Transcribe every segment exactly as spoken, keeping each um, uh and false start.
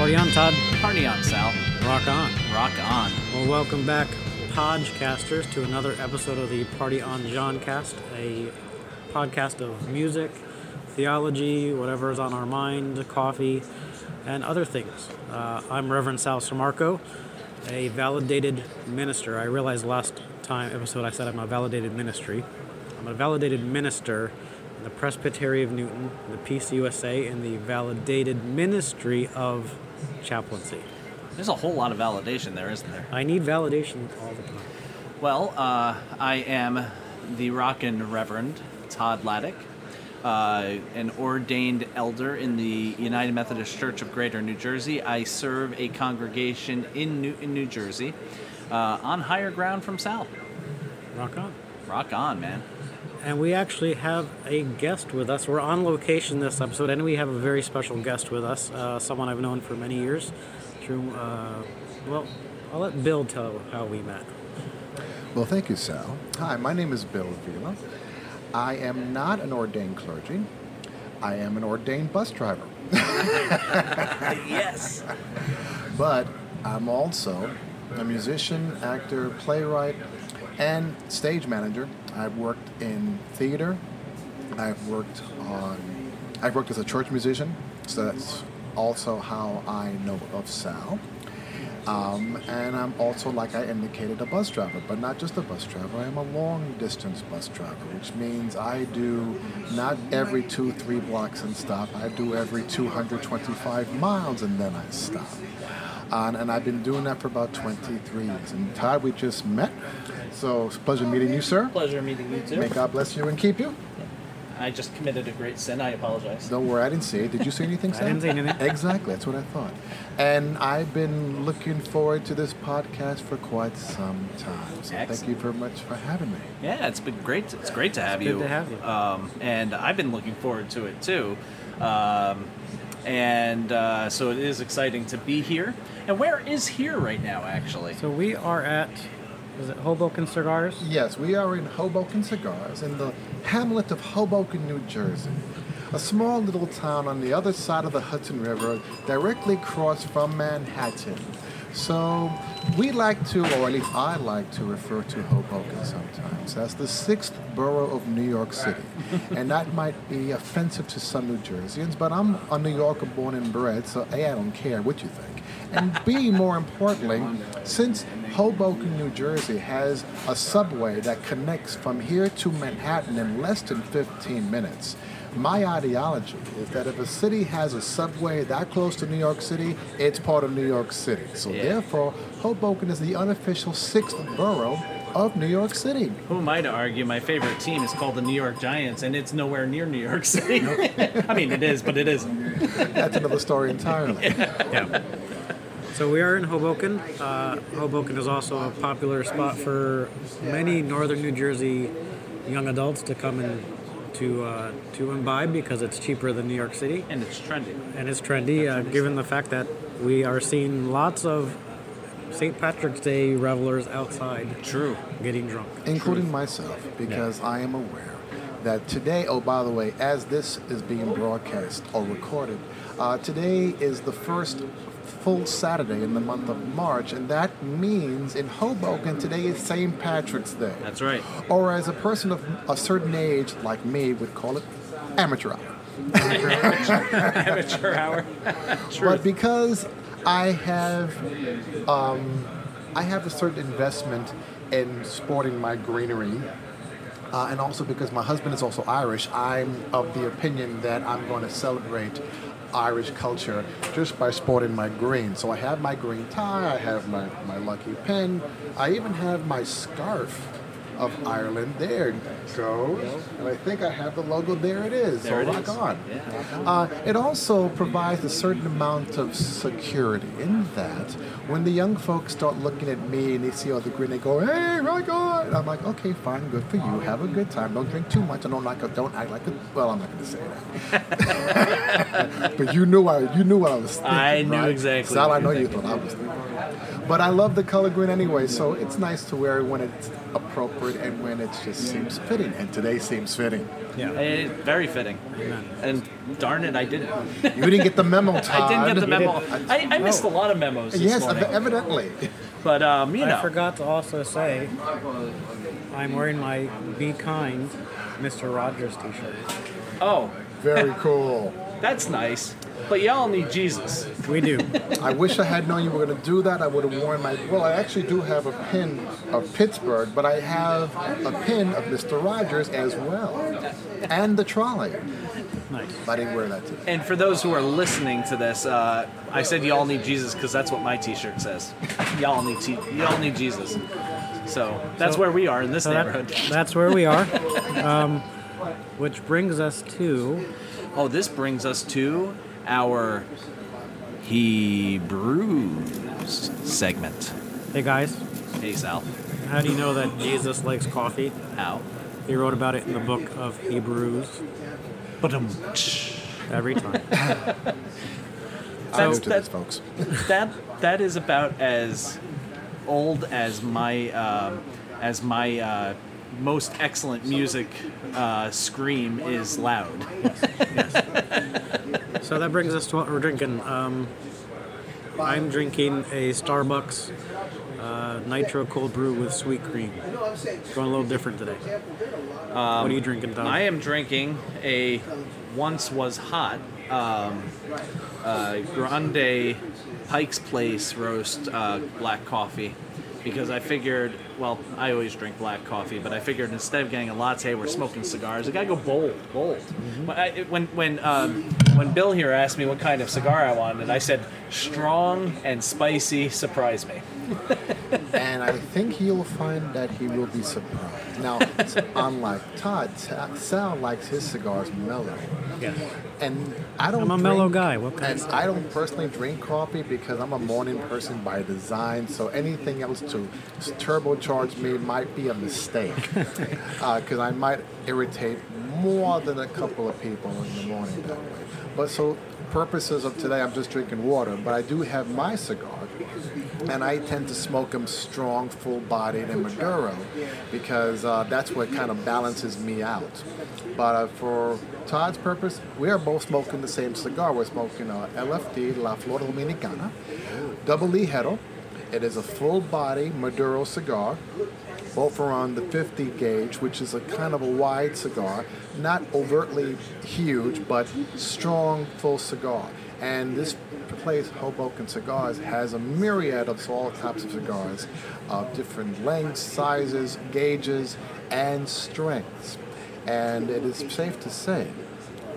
Party on, Todd. Party on, Sal. Rock on. Rock on. Well, welcome back, Podcasters, to another episode of the Party on John Cast, a podcast of music, theology, whatever is on our mind, coffee, and other things. Uh, I'm Reverend Sal Samarco, a validated minister. I realized last time episode I said I'm a validated ministry. I'm a validated minister in the Presbytery of Newton, the P C U S A, and the validated ministry of chaplaincy. There's a whole lot of validation there, isn't there? I need validation all the time. Well, uh, I am the rockin' Reverend Todd Laddick, uh, an ordained elder in the United Methodist Church of Greater New Jersey. I serve a congregation in Newton, New Jersey, uh, on higher ground from Sal. Rock on. Rock on, man. And we actually have a guest with us. We're on location this episode, and we have a very special guest with us, uh, someone I've known for many years. Uh, well, I'll let Bill tell how we met. Well, thank you, Sal. Hi, my name is Bill Vila. I am not an ordained clergy. I am an ordained bus driver. Yes. But I'm also a musician, actor, playwright, and stage manager. I've worked in theater. I've worked on. I've worked as a church musician, so that's also how I know of Sal. Um, and I'm also, like I indicated, a bus driver, but not just a bus driver. I am a long-distance bus driver, which means I do not every two, three blocks and stop. I do every two hundred twenty-five miles and then I stop. Um, and I've been doing that for about twenty-three years. And Todd, we just met, so it's a pleasure meeting you, sir. Pleasure meeting you, too. May God bless you and keep you. I just committed a great sin. I apologize. Don't worry. I didn't see it. Did you see anything, Sam? I didn't see anything. Exactly. That's what I thought. And I've been looking forward to this podcast for quite some time. So Excellent. Thank you very much for having me. Yeah, it's been great. It's great to have it's you. Good to have you. Um, and I've been looking forward to it, too. Um, and uh, so it is exciting to be here. And where is here right now, actually? So we are at... Is it Hoboken Cigars? Yes, we are in Hoboken Cigars in the hamlet of Hoboken, New Jersey. A small little town on the other side of the Hudson River, directly across from Manhattan. So we like to, or at least I like to refer to Hoboken sometimes as the sixth borough of New York City. And that might be offensive to some New Jerseyans, but I'm a New Yorker born and bred, so A, I don't care what you think. And B, more importantly, since Hoboken, New Jersey has a subway that connects from here to Manhattan in less than fifteen minutes. My ideology is that if a city has a subway that close to New York City, it's part of New York City. So yeah. Therefore, Hoboken is the unofficial sixth borough of New York City. Who am I to argue? My favorite team is called the New York Giants, and it's nowhere near New York City. I mean, it is, but it isn't. That's another story entirely. Yeah. Yeah. So we are in Hoboken. Uh, Hoboken is also a popular spot for many northern New Jersey young adults to come and to uh, to imbibe because it's cheaper than New York City. And it's trendy. And it's trendy, uh, given the fact that we are seeing lots of Saint Patrick's Day revelers outside. True. Getting drunk. Including True. myself, because yeah. I am aware that today, oh, by the way, as this is being broadcast or recorded, uh, today is the first full Saturday in the month of March, and that means in Hoboken today is Saint Patrick's Day. That's right. Or as a person of a certain age like me would call it, amateur hour. Amateur hour. But because I have, um, I have a certain investment in sporting my greenery. Uh, and also because my husband is also Irish, I'm of the opinion that I'm going to celebrate Irish culture just by sporting my green. So I have my green tie, I have my, my lucky pin, I even have my scarf of Ireland. There it goes. And I think I have the logo. There it is. There so rock on. Yeah. Uh, it also provides a certain amount of security in that when the young folks start looking at me and they see all the green, they go, hey, rock on. And I'm like, okay, fine, good for you. Have a good time. Don't drink too much. And don't, like, don't act like a... Well, I'm not going to say that. But you knew, I, you knew what I was thinking. I knew right? exactly. Sal, I know you thought I was thinking. But I love the color green anyway, so it's nice to wear when it's appropriate and when it just seems fitting. And today seems fitting. Yeah, it's very fitting. Amen. And darn it, I didn't. You didn't get the memo, Todd. I didn't get the memo. I, I missed a lot of memos this yes, morning. Evidently. But, um, you know. I forgot to also say, I'm wearing my Be Kind Mister Rogers t-shirt. Oh. Very cool. That's nice. But y'all need Jesus. We do. I wish I had known you were going to do that. I would have worn my... Well, I actually do have a pin of Pittsburgh, but I have a pin of Mister Rogers as well. And the trolley. Nice. I didn't wear that today. And for those who are listening to this, uh, I said y'all need Jesus because that's what my T-shirt says. Y'all need te- y'all need Jesus. So that's so, where we are in this so neighborhood. That, that's where we are. Um, which brings us to... Oh, this brings us to... our Hebrews segment. Hey guys. Hey Sal. How do you know that Jesus likes coffee? How? He wrote about it in the book of Hebrews. Ba-dum. Every time. That's, that, folks. that that is about as old as my uh, as my uh, most excellent music uh, scream is loud. Yes. Yes. So that brings us to what we're drinking. Um, I'm drinking a Starbucks uh, Nitro Cold Brew with sweet cream. Going a little different today. Um, what are you drinking, Tom? I am drinking a Once Was Hot um, uh, Grande Pike's Place roast uh, black coffee. Because I figured, well, I always drink black coffee, but I figured instead of getting a latte, we're smoking cigars. I gotta go bold, bold. Mm-hmm. When I, when when, um, when Bill here asked me what kind of cigar I wanted, I said strong and spicy. Surprise me. And I think you'll find that he will be surprised. Now, unlike Todd, Sal likes his cigars mellow. Yeah. And I don't. I'm a drink, mellow guy. What kind and of I don't personally drink coffee because I'm a morning person by design. So anything else to turbocharge me might be a mistake because uh, I might irritate more than a couple of people in the morning that way. But so purposes of today, I'm just drinking water. But I do have my cigar. And I tend to smoke them strong, full-bodied, and Maduro because uh, that's what kind of balances me out. But uh, for Todd's purpose, we are both smoking the same cigar. We're smoking uh, L F D, La Flor Dominicana, Double Ligero. It is a full-body Maduro cigar. Both are on the fifty gauge, which is a kind of a wide cigar. Not overtly huge, but strong, full cigar. And this place, Hoboken Cigars, has a myriad of all types of cigars of different lengths, sizes, gauges, and strengths. And it is safe to say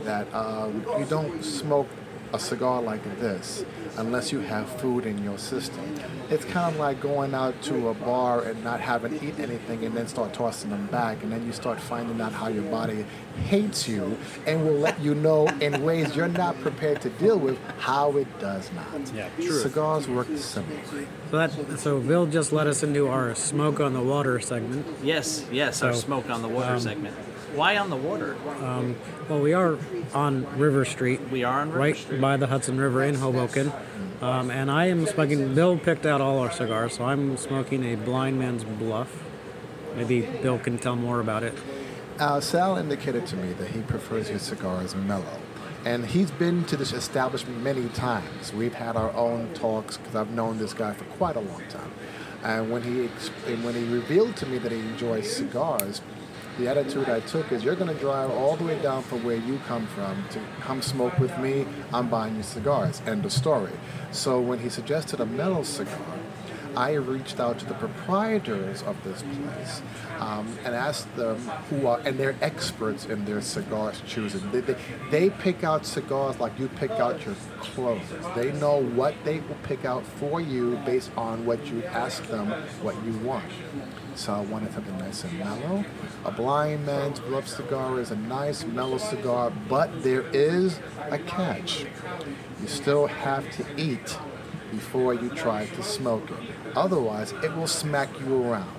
that uh, you don't smoke a cigar like this unless you have food in your system. It's kind of like going out to a bar and not having eaten anything and then start tossing them back, and then you start finding out how your body hates you and will let you know in ways you're not prepared to deal with how it does not. Yeah, true. Cigars work the same way. So, that, so Bill just let us into our Smoke on the Water segment. Yes, yes, so, our Smoke on the Water um, segment. Why on the water? Um, well, we are on River Street. We are on River right Street. Right by the Hudson River in Hoboken. Um, and I am smoking... Bill picked out all our cigars, so I'm smoking a Blind Man's Bluff. Maybe Bill can tell more about it. Uh, Sal indicated to me that he prefers his cigars mellow. And he's been to this establishment many times. We've had our own talks because I've known this guy for quite a long time. And when he and when he revealed to me that he enjoys cigars... The attitude I took is, you're going to drive all the way down from where you come from to come smoke with me. I'm buying you cigars. End of story. So when he suggested a mellow cigar, I reached out to the proprietors of this place um, and asked them who are, and they're experts in their cigar choosing. They, they, they pick out cigars like you pick out your clothes. They know what they will pick out for you based on what you ask them, what you want. So I wanted something nice and mellow. A Blind Man's Bluff cigar is a nice, mellow cigar, but there is a catch. You still have to eat before you try to smoke it. Otherwise, it will smack you around.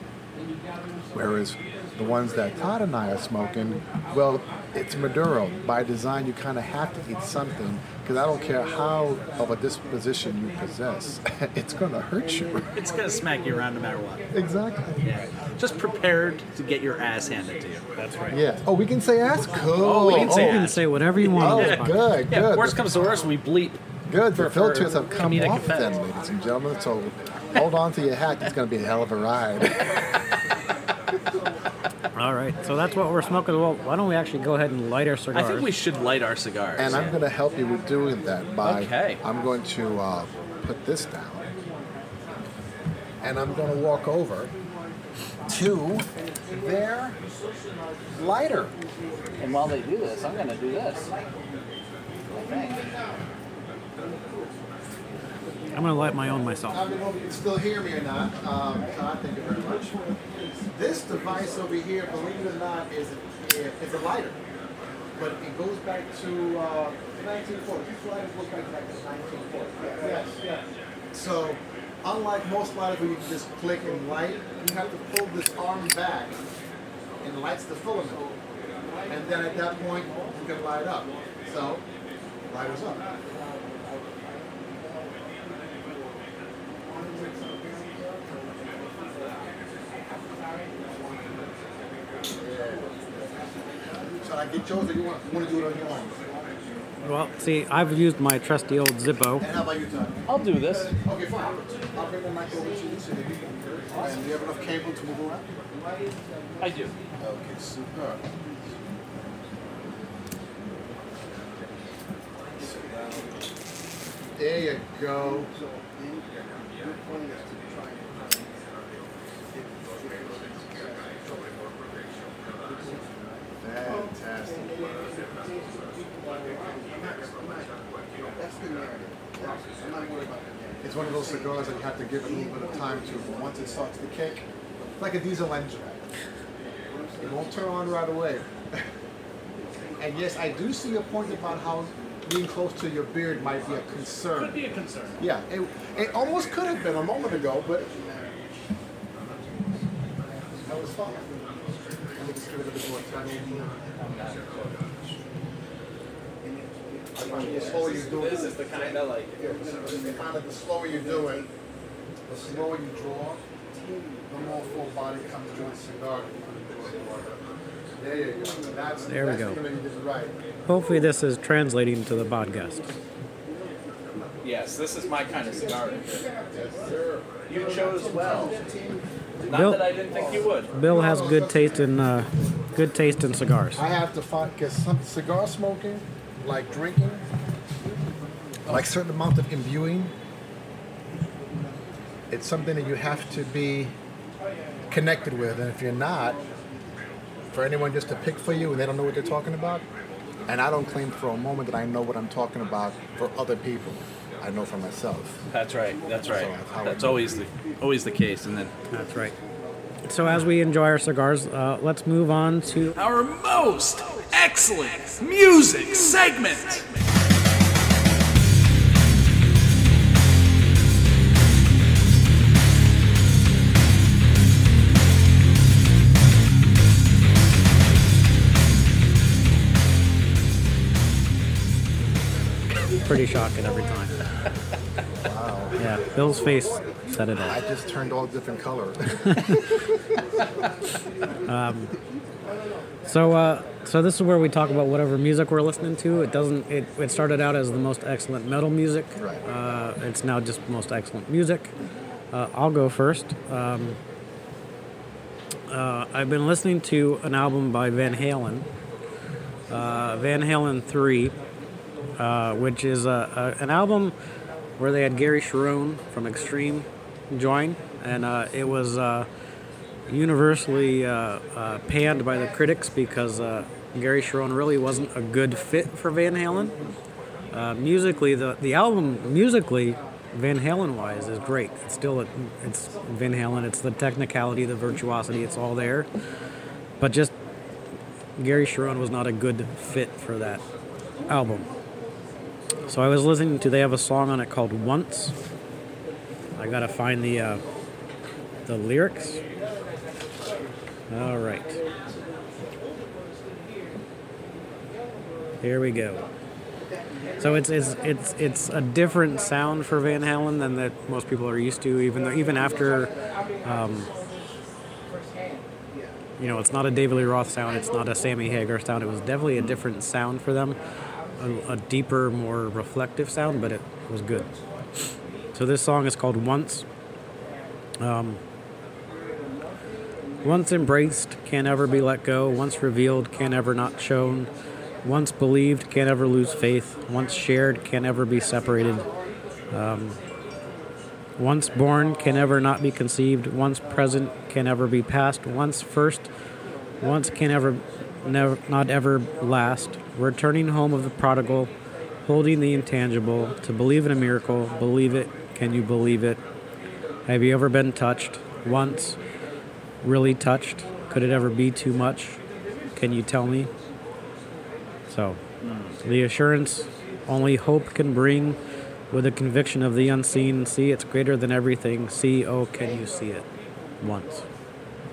Whereas the ones that Todd and I are smoking, well, it's Maduro. By design, you kind of have to eat something, because I don't care how of a disposition you possess. It's going to hurt you. It's going to smack you around no matter what. Exactly. Yeah. Just prepared to get your ass handed to you. That's right. Yeah. Oh, we can say ass? Cool. Oh, we can say, oh, ass. We can say whatever you want. Oh, yeah. Good, yeah, good. Worst comes to worst, we bleep. Good. The filters have come off then, ladies and gentlemen. So hold on to your hat. It's going to be a hell of a ride. All right, so that's what we're smoking. Well, why don't we actually go ahead and light our cigars? I think we should light our cigars. And I'm yeah. going to help you with doing that by... Okay. I'm going to uh, put this down. And I'm going to walk over to their lighter. And while they do this, I'm going to do this. Okay. I'm going to light my own myself. I don't know if you can still hear me or not. Um, Todd, thank you very much. This device over here, believe it or not, is a, is a lighter. But it goes back to uh, nineteen forty. These lighters go back to nineteen forty. Yes, yes. So, unlike most lighters where you can just click and light, you have to pull this arm back and lights the filament. And then at that point, you can light up. So, lighter's up. I get yours, or you want, want to do it on your own? Well, see, I've used my trusty old Zippo. And how about you, Todd? I'll do this. Okay, fine. I'll bring the mic over to you so that you can hear it. Awesome. Do you have enough cable to move around? I do. Okay, super. There you go. Fantastic. That's the narrative. I'm not worried about it. It's one of those cigars that you have to give it a little bit of time to, but once it starts to kick, it's like a diesel engine. It won't turn on right away. And yes, I do see your point about how being close to your beard might be a concern. Could be a concern. Yeah, it, it almost could have been a moment ago, but that was fine. The slower you do it, this is the kind of like the slower you do it, the slower you draw, the more full body comes to the cigar. There you go. That's, there we that's go. Right. Hopefully, this is translating to the podcast. Yes, this is my kind of cigar. Yes, sir. You chose well. Not Bill, that I didn't think you would. Bill has good taste in uh, good taste in cigars. I have to find, because some cigar smoking, like drinking, like certain amount of imbuing, it's something that you have to be connected with, and if you're not, for anyone just to pick for you and they don't know what they're talking about, and I don't claim for a moment that I know what I'm talking about for other people. I know for myself. That's right. That's right. So that's always the always the case. And then that's right. So as we enjoy our cigars, uh, let's move on to our most excellent music segment. Pretty shocking every time. Wow. Yeah, Bill's face said it all. I just turned all different color. um, so, uh, so this is where we talk about whatever music we're listening to. It doesn't. It, it started out as the most excellent metal music. Right. Uh, it's now just most excellent music. Uh, I'll go first. Um, uh, I've been listening to an album by Van Halen. Uh, Van Halen three. Uh, which is uh, uh, an album where they had Gary Cherone from Extreme join, and uh, it was uh, universally uh, uh, panned by the critics because uh, Gary Cherone really wasn't a good fit for Van Halen. Uh, musically, the, the album musically, Van Halen wise, is great. It's still a, it's Van Halen. It's the technicality, the virtuosity. It's all there, but just Gary Cherone was not a good fit for that album. So I was listening to, they have a song on it called Once. I gotta find the uh, the lyrics. All right. Here we go. So it's it's it's it's a different sound for Van Halen than that most people are used to. Even though, even after, um, you know, it's not a David Lee Roth sound. It's not a Sammy Hagar sound. It was definitely a different sound for them, a, a deeper, more reflective sound. But it was good. So this song is called "Once." Um, once embraced, can't ever be let go. Once revealed, can't ever not shown. Once believed, can't ever lose faith. Once shared, can't ever be separated. Um, once born, can ever not be conceived. Once present, can ever be past. Once first, once can ever, never, not ever last. Returning home of the prodigal, holding the intangible. To believe in a miracle, believe it. Can you believe it? Have you ever been touched? Once, really touched? Could it ever be too much? Can you tell me? So, the assurance only hope can bring with a conviction of the unseen. See, it's greater than everything. See, oh, can you see it once?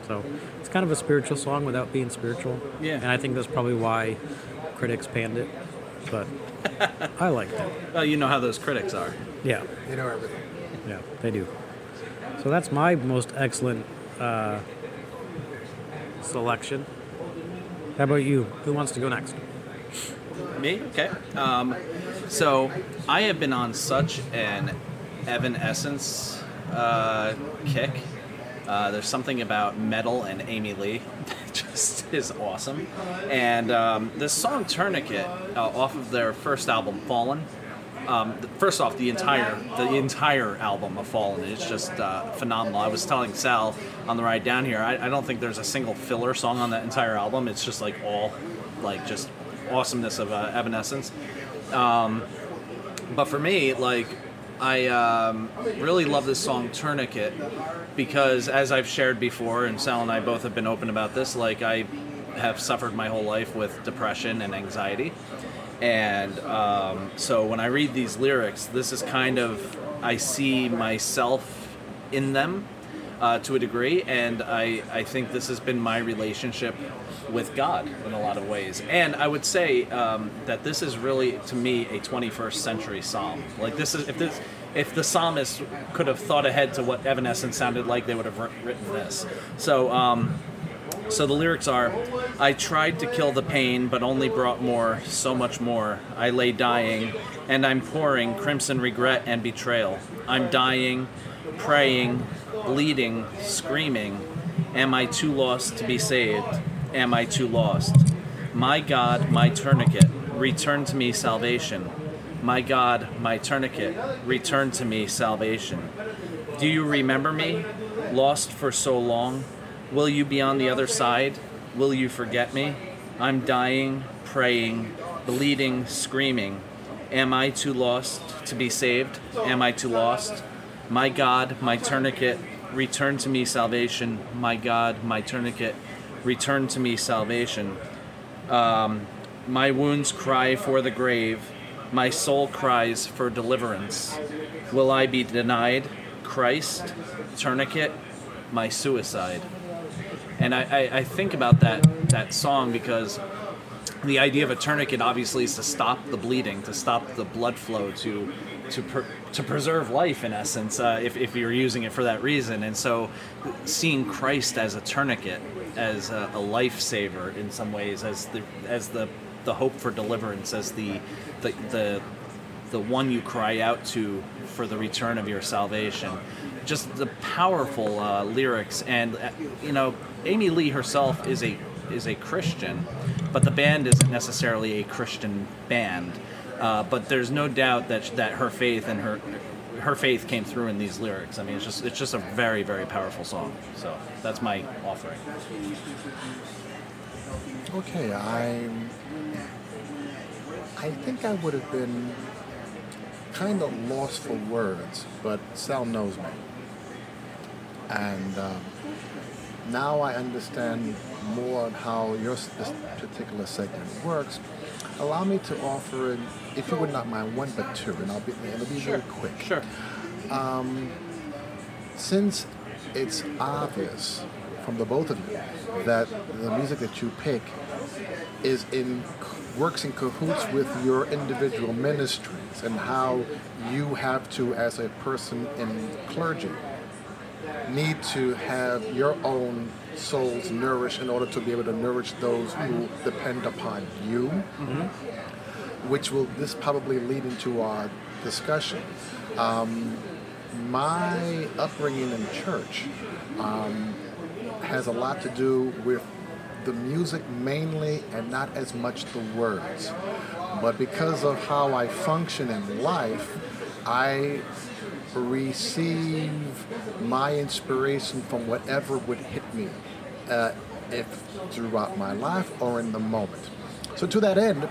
So, it's kind of a spiritual song without being spiritual. Yeah. And I think that's probably why critics panned it. But I liked it. Well, you know how those critics are. Yeah. They know everything. Yeah, they do. So that's my most excellent uh, selection. How about you? Who wants to go next? Me? Okay. Um, so I have been on such an Evanescence uh, kick. Uh, there's something about metal and Amy Lee that just is awesome. And um, this song Tourniquet uh, off of their first album, Fallen. Um, first off, the entire the entire album of Fallen is just uh, phenomenal. I was telling Sal on the ride down here, I, I don't think there's a single filler song on that entire album. It's just like all like just awesomeness of uh, Evanescence. Um, but for me, like, I um, really love this song Tourniquet because, as I've shared before, and Sal and I both have been open about this, like, I have suffered my whole life with depression and anxiety. And um, so when I read these lyrics, this is kind of, I see myself in them uh, to a degree, and I, I think this has been my relationship with God in a lot of ways. And I would say um, that this is really, to me, a twenty-first century psalm. Like, this is if this if the psalmist could have thought ahead to what Evanescence sounded like, they would have written this. So um, so the lyrics are, I tried to kill the pain, but only brought more, so much more. I lay dying, and I'm pouring crimson regret and betrayal. I'm dying, praying, bleeding, screaming. Am I too lost to be saved? Am I too lost? My God, my tourniquet, return to me salvation. My God, my tourniquet, return to me salvation. Do you remember me? Lost for so long? Will you be on the other side? Will you forget me? I'm dying, praying, bleeding, screaming. Am I too lost to be saved? Am I too lost? My God, my tourniquet, return to me salvation. My God, my tourniquet, return to me salvation. Um, my wounds cry for the grave. My soul cries for deliverance. Will I be denied? Christ, tourniquet, my suicide. And I, I, I think about that, that song because the idea of a tourniquet obviously is to stop the bleeding, to stop the blood flow, to to per, to preserve life in essence, uh, if, if you're using it for that reason. And so seeing Christ as a tourniquet, as a, a lifesaver in some ways, as the as the, the hope for deliverance, as the, the the the one you cry out to for the return of your salvation. Just the powerful uh, lyrics, and uh, you know, Amy Lee herself is a is a Christian, but the band isn't necessarily a Christian band. Uh, but there's no doubt that that her faith and her her faith came through in these lyrics. I mean, it's just it's just a very, very powerful song. So that's my offering. Okay, I I think I would have been kind of lost for words, but Sal knows me, and uh, now I understand more on how your this particular segment works. Allow me to offer, if you would not mind, one but two, and I'll be, it'll be sure. Real quick. Sure. Um, since it's obvious from the both of you that the music that you pick is in works in cahoots with your individual ministries and how you have to, as a person in clergy, need to have your own souls nourished in order to be able to nourish those who depend upon you, mm-hmm. which will this probably lead into our discussion. Um, my upbringing in church um, has a lot to do with the music mainly and not as much the words. But because of how I function in life, I receive my inspiration from whatever would hit me uh, if throughout my life or in the moment. So to that end,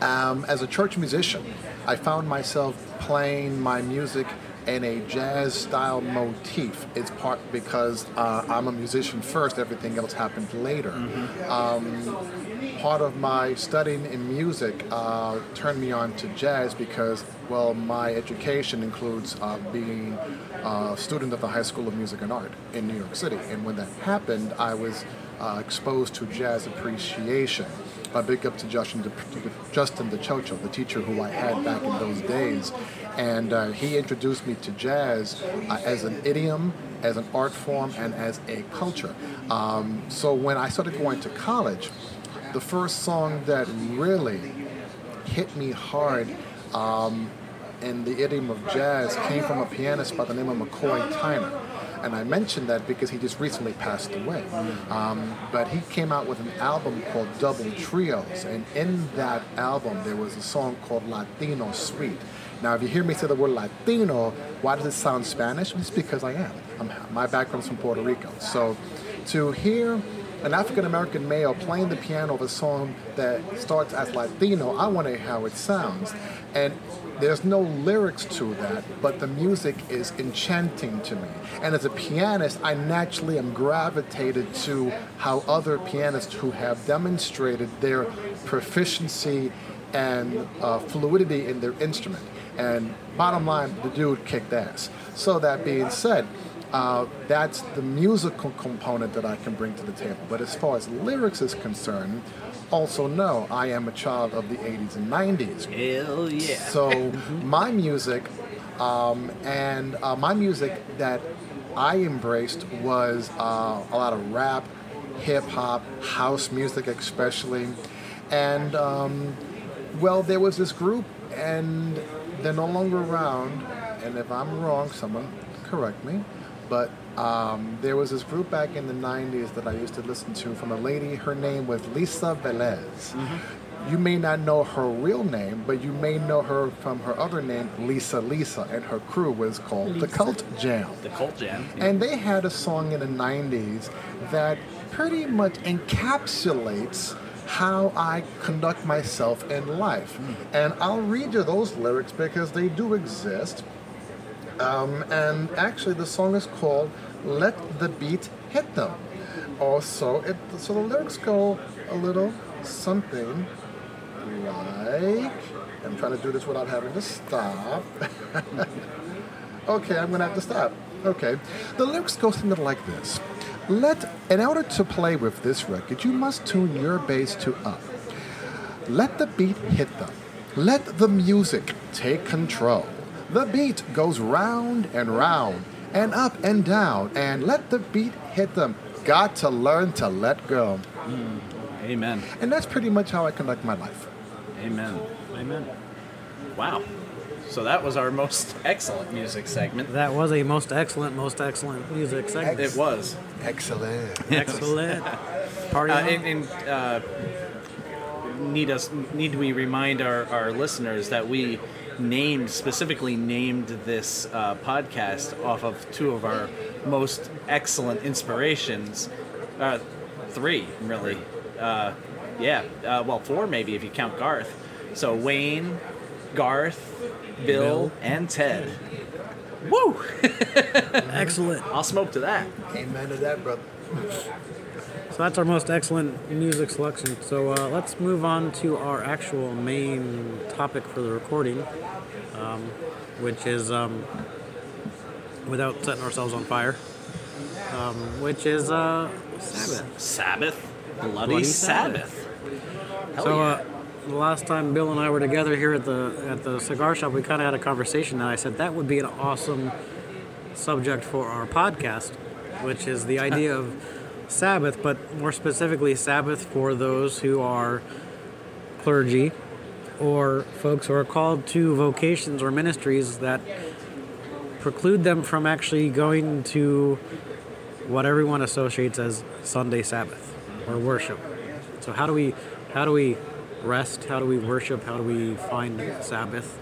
um, as a church musician, I found myself playing my music in a jazz-style motif. It's part because uh, I'm a musician first, everything else happened later. Mm-hmm. Um, part of my studying in music uh, turned me on to jazz because, well, my education includes uh, being a student of the High School of Music and Art in New York City. And when that happened, I was uh, exposed to jazz appreciation. A big up to Justin De, Justin DeChocho, the teacher who I had back in those days. And uh, he introduced me to jazz uh, as an idiom, as an art form, and as a culture. Um, so when I started going to college, the first song that really hit me hard um, in the idiom of jazz came from a pianist by the name of McCoy Tyner. And I mentioned that because he just recently passed away. Um, but he came out with an album called Double Trios. And in that album, there was a song called Latino Suite. Now, if you hear me say the word Latino, why does it sound Spanish? It's because I am. I'm, my background's from Puerto Rico. So to hear an African-American male playing the piano of a song that starts as Latino, I want to hear how it sounds. And there's no lyrics to that, but the music is enchanting to me. And as a pianist, I naturally am gravitated to how other pianists who have demonstrated their proficiency and uh, fluidity in their instrument. And bottom line, the dude kicked ass. So that being said, uh, that's the musical component that I can bring to the table. But as far as lyrics is concerned, also know I am a child of the eighties and nineties. Hell yeah. So my music um, and uh, my music that I embraced was uh, a lot of rap, hip-hop, house music especially. And, um, well, there was this group, and they're no longer around. And if I'm wrong, someone correct me. But um, there was this group back in the nineties that I used to listen to from a lady. Her name was Lisa Velez. Mm-hmm. You may not know her real name, but you may know her from her other name, Lisa Lisa, and her crew was called Lisa. The Cult Jam. The Cult Jam. Yeah. And they had a song in the nineties that pretty much encapsulates how I conduct myself in life. Mm. And I'll read you those lyrics because they do exist. Um, and actually, the song is called Let the Beat Hit Them. Also, it, so the lyrics go a little something like... I'm trying to do this without having to stop. Okay, I'm going to have to stop. Okay. The lyrics go something like this. Let, in order to play with this record, you must tune your bass to up. Let the beat hit them. Let the music take control. The beat goes round and round and up and down, and let the beat hit them. Got to learn to let go. Mm. Amen. And that's pretty much how I conduct my life. Amen. Amen. Wow. So that was our most excellent music segment. That was a most excellent, most excellent music segment. Ex- it was. Excellent. Excellent. Party uh, on. And, and, uh, need, us, need we remind our, our listeners that we... named specifically named this uh, podcast off of two of our most excellent inspirations, uh, three really, uh, yeah, uh, well four maybe if you count Garth. So Wayne, Garth, Bill, and Ted. Woo! Excellent. I'll smoke to that. Amen to that, brother. So that's our most excellent music selection. So uh, let's move on to our actual main topic for the recording, um, which is um, without setting ourselves on fire. um, which is uh, Sabbath. Sabbath? Bloody, Bloody Sabbath. Sabbath. So uh, the last time Bill and I were together here at the at the cigar shop, we kind of had a conversation, and I said that would be an awesome subject for our podcast, which is the idea of Sabbath, but more specifically Sabbath for those who are clergy or folks who are called to vocations or ministries that preclude them from actually going to what everyone associates as Sunday Sabbath or worship. So how do we how do we rest? How do we worship? How do we find Sabbath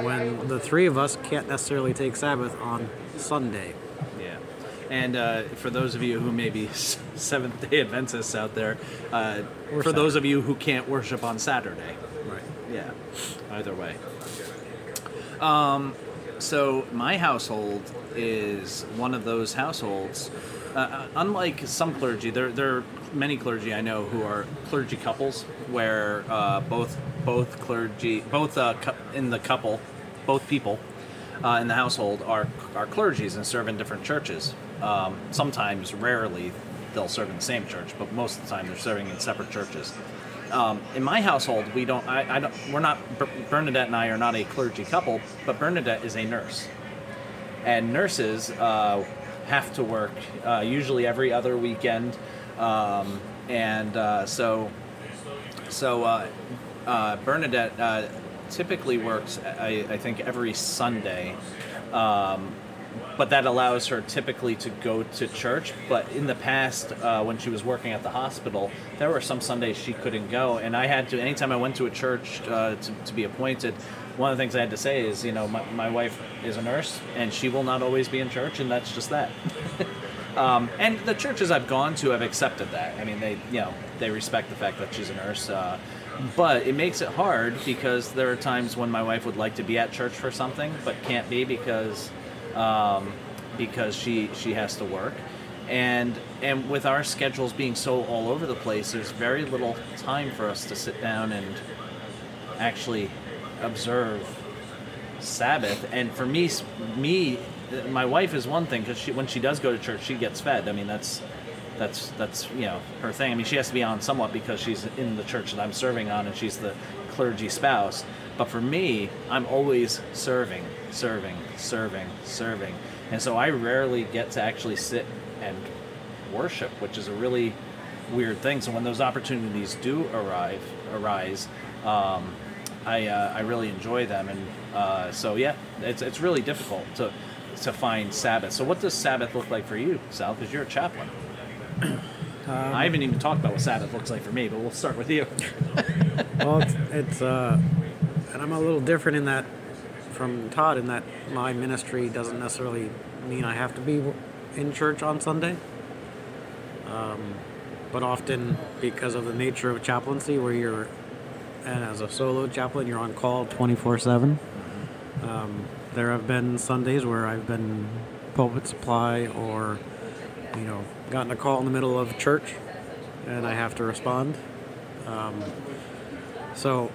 when the three of us can't necessarily take Sabbath on Sunday? And uh, for those of you who may be Seventh-day Adventists out there, uh, for Saturday. Those of you who can't worship on Saturday. Right. Yeah. Either way. Um, so my household is one of those households. Uh, unlike some clergy, there, there are many clergy I know who are clergy couples, where uh, both both clergy, both uh, in the couple, both people uh, in the household are are clergies and serve in different churches. Um, sometimes, rarely, they'll serve in the same church, but most of the time they're serving in separate churches. Um, in my household, we don't. I, I don't. We're not. Bernadette and I are not a clergy couple, but Bernadette is a nurse, and nurses uh, have to work uh, usually every other weekend, um, and uh, so so uh, uh, Bernadette uh, typically works. I, I think every Sunday. Um, But that allows her typically to go to church. But in the past, uh, when she was working at the hospital, there were some Sundays she couldn't go. And I had to, anytime I went to a church uh, to, to be appointed, one of the things I had to say is, you know, my, my wife is a nurse, and she will not always be in church, and that's just that. um, and the churches I've gone to have accepted that. I mean, they, you know, they respect the fact that she's a nurse. Uh, But it makes it hard because there are times when my wife would like to be at church for something but can't be because... Um, because she, she has to work, and and with our schedules being so all over the place, there's very little time for us to sit down and actually observe Sabbath. And for me, me, my wife is one thing because she, when she does go to church, she gets fed. I mean, that's that's that's you know her thing. I mean, she has to be on somewhat because she's in the church that I'm serving on, and she's the clergy spouse. But for me, I'm always serving, serving, serving, serving. And so I rarely get to actually sit and worship, which is a really weird thing. So when those opportunities do arrive, arise, um, I uh, I really enjoy them. And uh, so, yeah, it's it's really difficult to to find Sabbath. So what does Sabbath look like for you, Sal? Because you're a chaplain. Um, I haven't even talked about what Sabbath looks like for me, but we'll start with you. Well, it's... it's uh... And I'm a little different in that from Todd in that my ministry doesn't necessarily mean I have to be in church on Sunday. Um, but often because of the nature of chaplaincy where you're, and as a solo chaplain, you're on call twenty-four seven. Um, there have been Sundays where I've been pulpit supply or, you know, gotten a call in the middle of church and I have to respond. Um, so...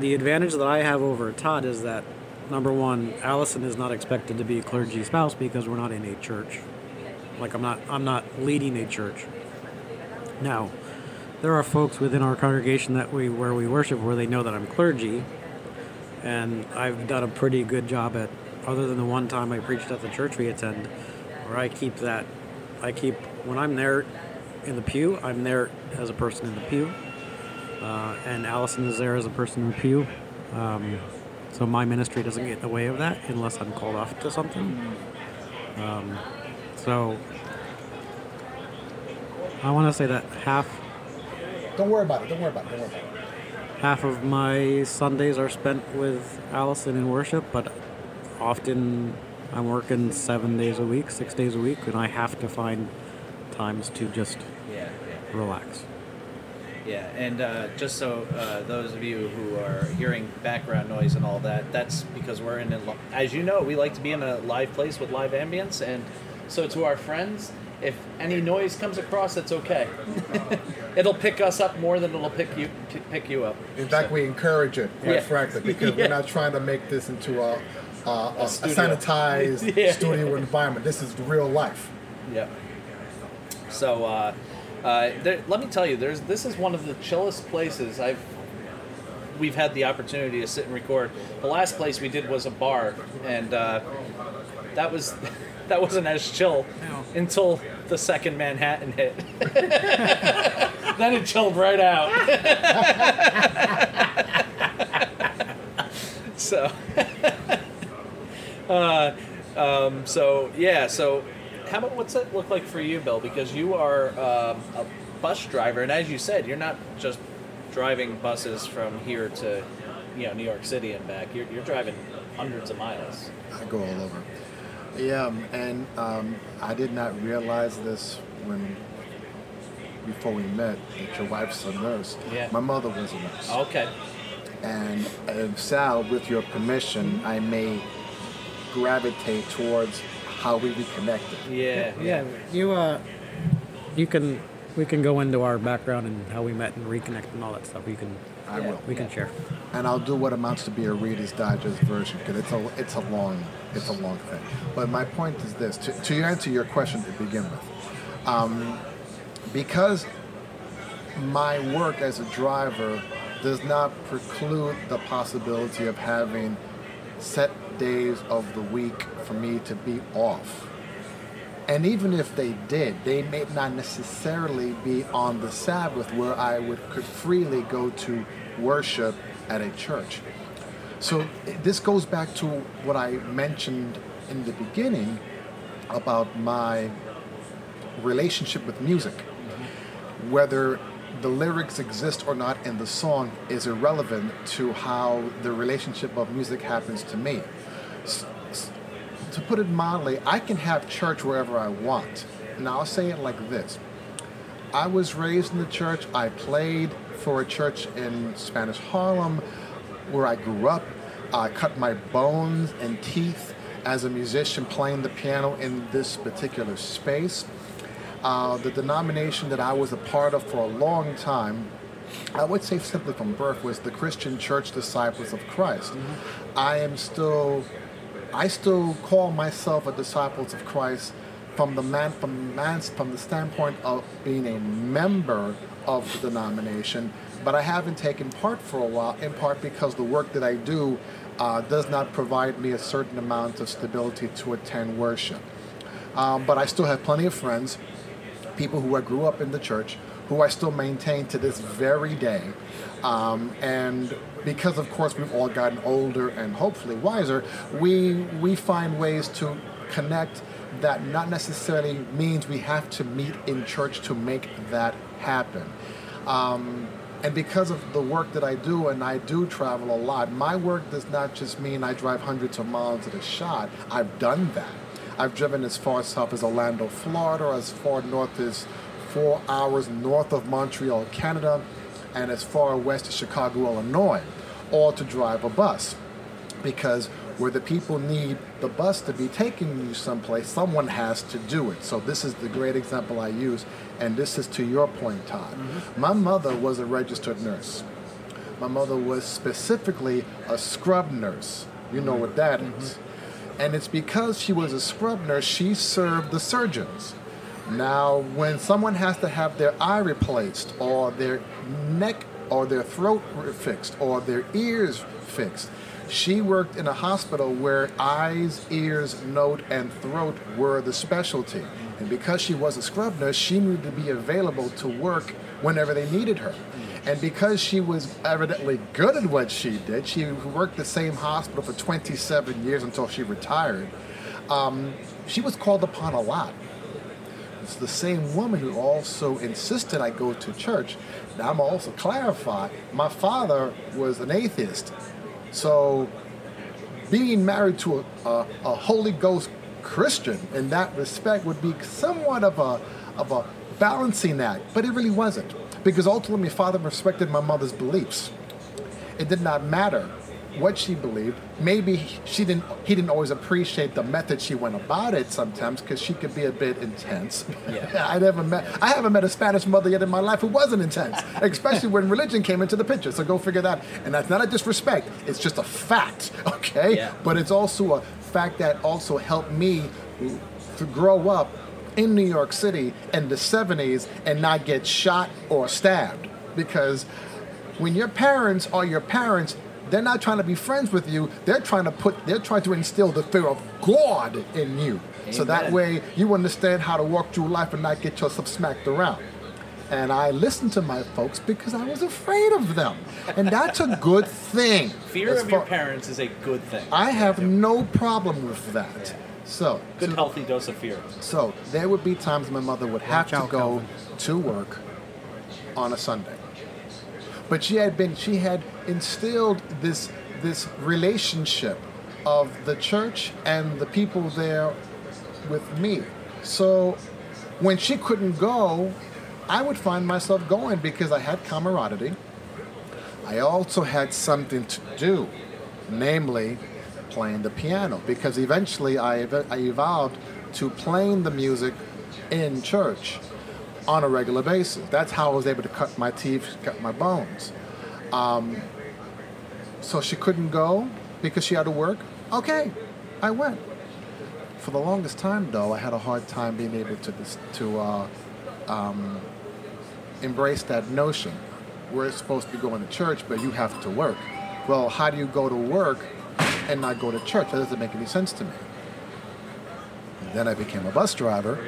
The advantage that I have over Todd is that, number one, Allison is not expected to be a clergy spouse because we're not in a church. Like, I'm not I'm not leading a church. Now, there are folks within our congregation that we where we worship where they know that I'm clergy, and I've done a pretty good job at, other than the one time I preached at the church we attend, where I keep that, I keep, when I'm there in the pew, I'm there as a person in the pew. Uh, and Allison is there as a person in the pew, um, so my ministry doesn't get in the way of that unless I'm called off to something. Um, so I want to say that half. Don't worry about it. Don't worry about it. Don't worry about it. Half of my Sundays are spent with Allison in worship, but often I'm working seven days a week, six days a week, and I have to find times to just yeah, yeah. relax. Yeah, and uh, just so uh, those of you who are hearing background noise and all that, that's because we're in, a li- as you know, we like to be in a live place with live ambience, and so to our friends, if any noise comes across, it's okay. It'll pick us up more than it'll pick you pick you up. In fact, so. We encourage it, quite yeah. frankly, because yeah. we're not trying to make this into a uh, a, a, a sanitized yeah. studio environment. This is real life. Yeah. So uh, uh, there, let me tell you, there's this is one of the chillest places I've we've had the opportunity to sit and record. The last place we did was a bar, and uh, that was that wasn't as chill until the second Manhattan hit. Then it chilled right out. So, uh, um, so yeah. So, how about what's it look like for you, Bill? Because you are um, a bus driver, and as you said, you're not just driving buses from here to, you know, New York City and back. You're, you're driving hundreds of miles. I go all over. Yeah, and um, I did not realize this when before we met that your wife's a nurse. Yeah. My mother was a nurse. Okay. And, and Sal, with your permission, I may gravitate towards how we reconnected. Yeah, yeah. You, uh, you can, we can go into our background and how we met and reconnect and all that stuff. You can, I will. We yeah. can share. And I'll do what amounts to be a Reader's Digest version because it's a, it's a long, it's a long thing. But my point is this: to, to answer your question to begin with, um, because my work as a driver does not preclude the possibility of having set days of the week for me to be off. And even if they did, they may not necessarily be on the Sabbath where I would could freely go to worship at a church. So this goes back to what I mentioned in the beginning about my relationship with music. Whether the lyrics exist or not in the song is irrelevant to how the relationship of music happens to me. S- s- to put it mildly, I can have church wherever I want. And I'll say it like this. I was raised in the church. I played for a church in Spanish Harlem where I grew up. I cut my bones and teeth as a musician playing the piano in this particular space. Uh, the denomination that I was a part of for a long time, I would say simply from birth, was the Christian Church Disciples of Christ. Mm-hmm. I am still, I still call myself a Disciples of Christ from the man, from man's, from the standpoint of being a member of the denomination, but I haven't taken part for a while, in part because the work that I do uh, does not provide me a certain amount of stability to attend worship. Um, but I still have plenty of friends, people who I grew up in the church, who I still maintain to this very day. Um, and because, of course, we've all gotten older and hopefully wiser, we we find ways to connect that not necessarily means we have to meet in church to make that happen. Um, and because of the work that I do, and I do travel a lot, my work does not just mean I drive hundreds of miles at a shot. I've done that. I've driven as far south as Orlando, Florida, as far north as four hours north of Montreal, Canada, and as far west as Chicago, Illinois, all to drive a bus. Because where the people need the bus to be taking you someplace, someone has to do it. So this is the great example I use, and this is to your point, Todd. Mm-hmm. My mother was a registered nurse. My mother was specifically a scrub nurse. You know what that mm-hmm. is. And it's because she was a scrub nurse, she served the surgeons. Now, when someone has to have their eye replaced, or their neck, or their throat fixed, or their ears fixed, she worked in a hospital where eyes, ears, nose, and throat were the specialty. And because she was a scrub nurse, she needed to be available to work whenever they needed her. And because she was evidently good at what she did, she worked the same hospital for twenty-seven years until she retired, um, she was called upon a lot. It's the same woman who also insisted I go to church. Now, I'm also clarified, my father was an atheist. So being married to a, a, a Holy Ghost Christian in that respect would be somewhat of a, of a balancing act, but it really wasn't. Because ultimately, my father respected my mother's beliefs. It did not matter what she believed. Maybe she didn't. He didn't always appreciate the method she went about it sometimes, because she could be a bit intense. Yeah. I never met. I haven't met a Spanish mother yet in my life who wasn't intense, especially when religion came into the picture. So go figure that. And that's not a disrespect. It's just a fact, okay? Yeah. But it's also a fact that also helped me to grow up in New York City in the seventies and not get shot or stabbed, because when your parents are your parents, they're not trying to be friends with you. They're trying to put, they're trying to instill the fear of God in you. Amen. So that way you understand how to walk through life and not get yourself smacked around. And I listened to my folks because I was afraid of them. And that's a good thing. Fear of your parents is a good thing. I have no problem with that. So good, so, healthy dose of fear. So there would be times my mother would have to go to work on a Sunday. But she had been, she had instilled this this relationship of the church and the people there with me. So when she couldn't go, I would find myself going because I had camaraderie. I also had something to do, namely playing the piano, because eventually I, ev- I evolved to playing the music in church on a regular basis. That's how I was able to cut my teeth, cut my bones. Um, so she couldn't go because she had to work. Okay, I went. For the longest time, though, I had a hard time being able to dis- to uh, um, embrace that notion. We're supposed to be going to church, but you have to work. Well, how do you go to work and not go to church? That doesn't make any sense to me. Then I became a bus driver,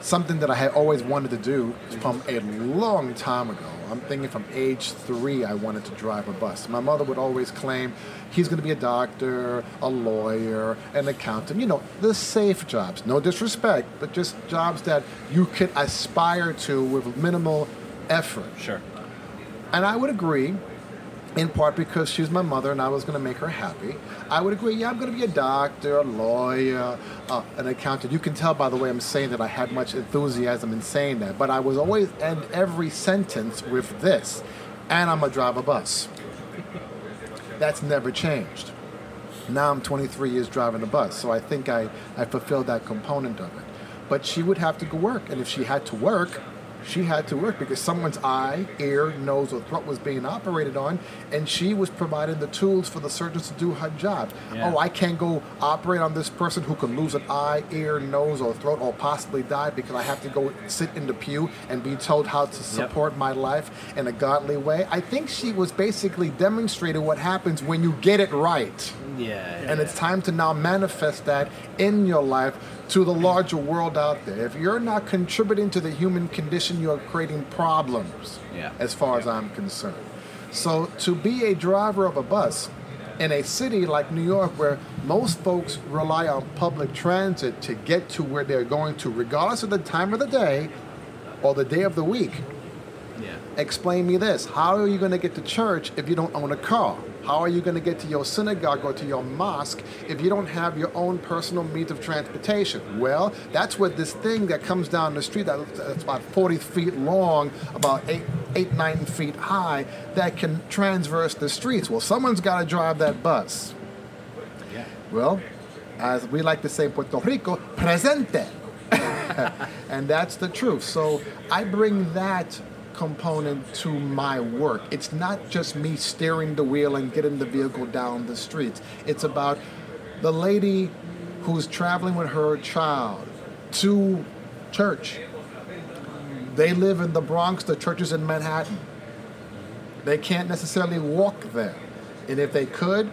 something that I had always wanted to do from a long time ago. I'm thinking from age three I wanted to drive a bus. My mother would always claim, he's going to be a doctor, a lawyer, an accountant. You know, the safe jobs. No disrespect, but just jobs that you could aspire to with minimal effort. Sure. And I would agree, in part because she's my mother and I was going to make her happy. I would agree, yeah, I'm going to be a doctor, a lawyer, uh, an accountant. You can tell by the way I'm saying that I had much enthusiasm in saying that. But I was always end every sentence with this, and I'm going to drive a bus. That's never changed. Now I'm twenty-three years driving a bus, so I think I, I fulfilled that component of it. But she would have to go work, and if she had to work, she had to work because someone's eye, ear, nose, or throat was being operated on, and she was providing the tools for the surgeons to do her job. Yeah. Oh, I can't go operate on this person who could lose an eye, ear, nose, or throat, or possibly die because I have to go sit in the pew and be told how to support yep. my life in a godly way. I think she was basically demonstrating what happens when you get it right. Yeah. yeah and yeah. It's time to now manifest that in your life to the larger world out there. If you're not contributing to the human condition, you're creating problems, yeah. as far yeah. as I'm concerned. So to be a driver of a bus in a city like New York, where most folks rely on public transit to get to where they're going to, regardless of the time of the day or the day of the week, yeah. explain me this. How are you going to get to church if you don't own a car? How are you going to get to your synagogue or to your mosque if you don't have your own personal means of transportation? Well, that's what this thing that comes down the street that's about forty feet long, about eight, eight, nine feet high, that can transverse the streets. Well, someone's got to drive that bus. Yeah. Well, as we like to say in Puerto Rico, presente. And that's the truth. So I bring that component to my work. It's not just me steering the wheel and getting the vehicle down the streets. It's about the lady who's traveling with her child to church. They live in the Bronx. The church is in Manhattan. They can't necessarily walk there. And if they could,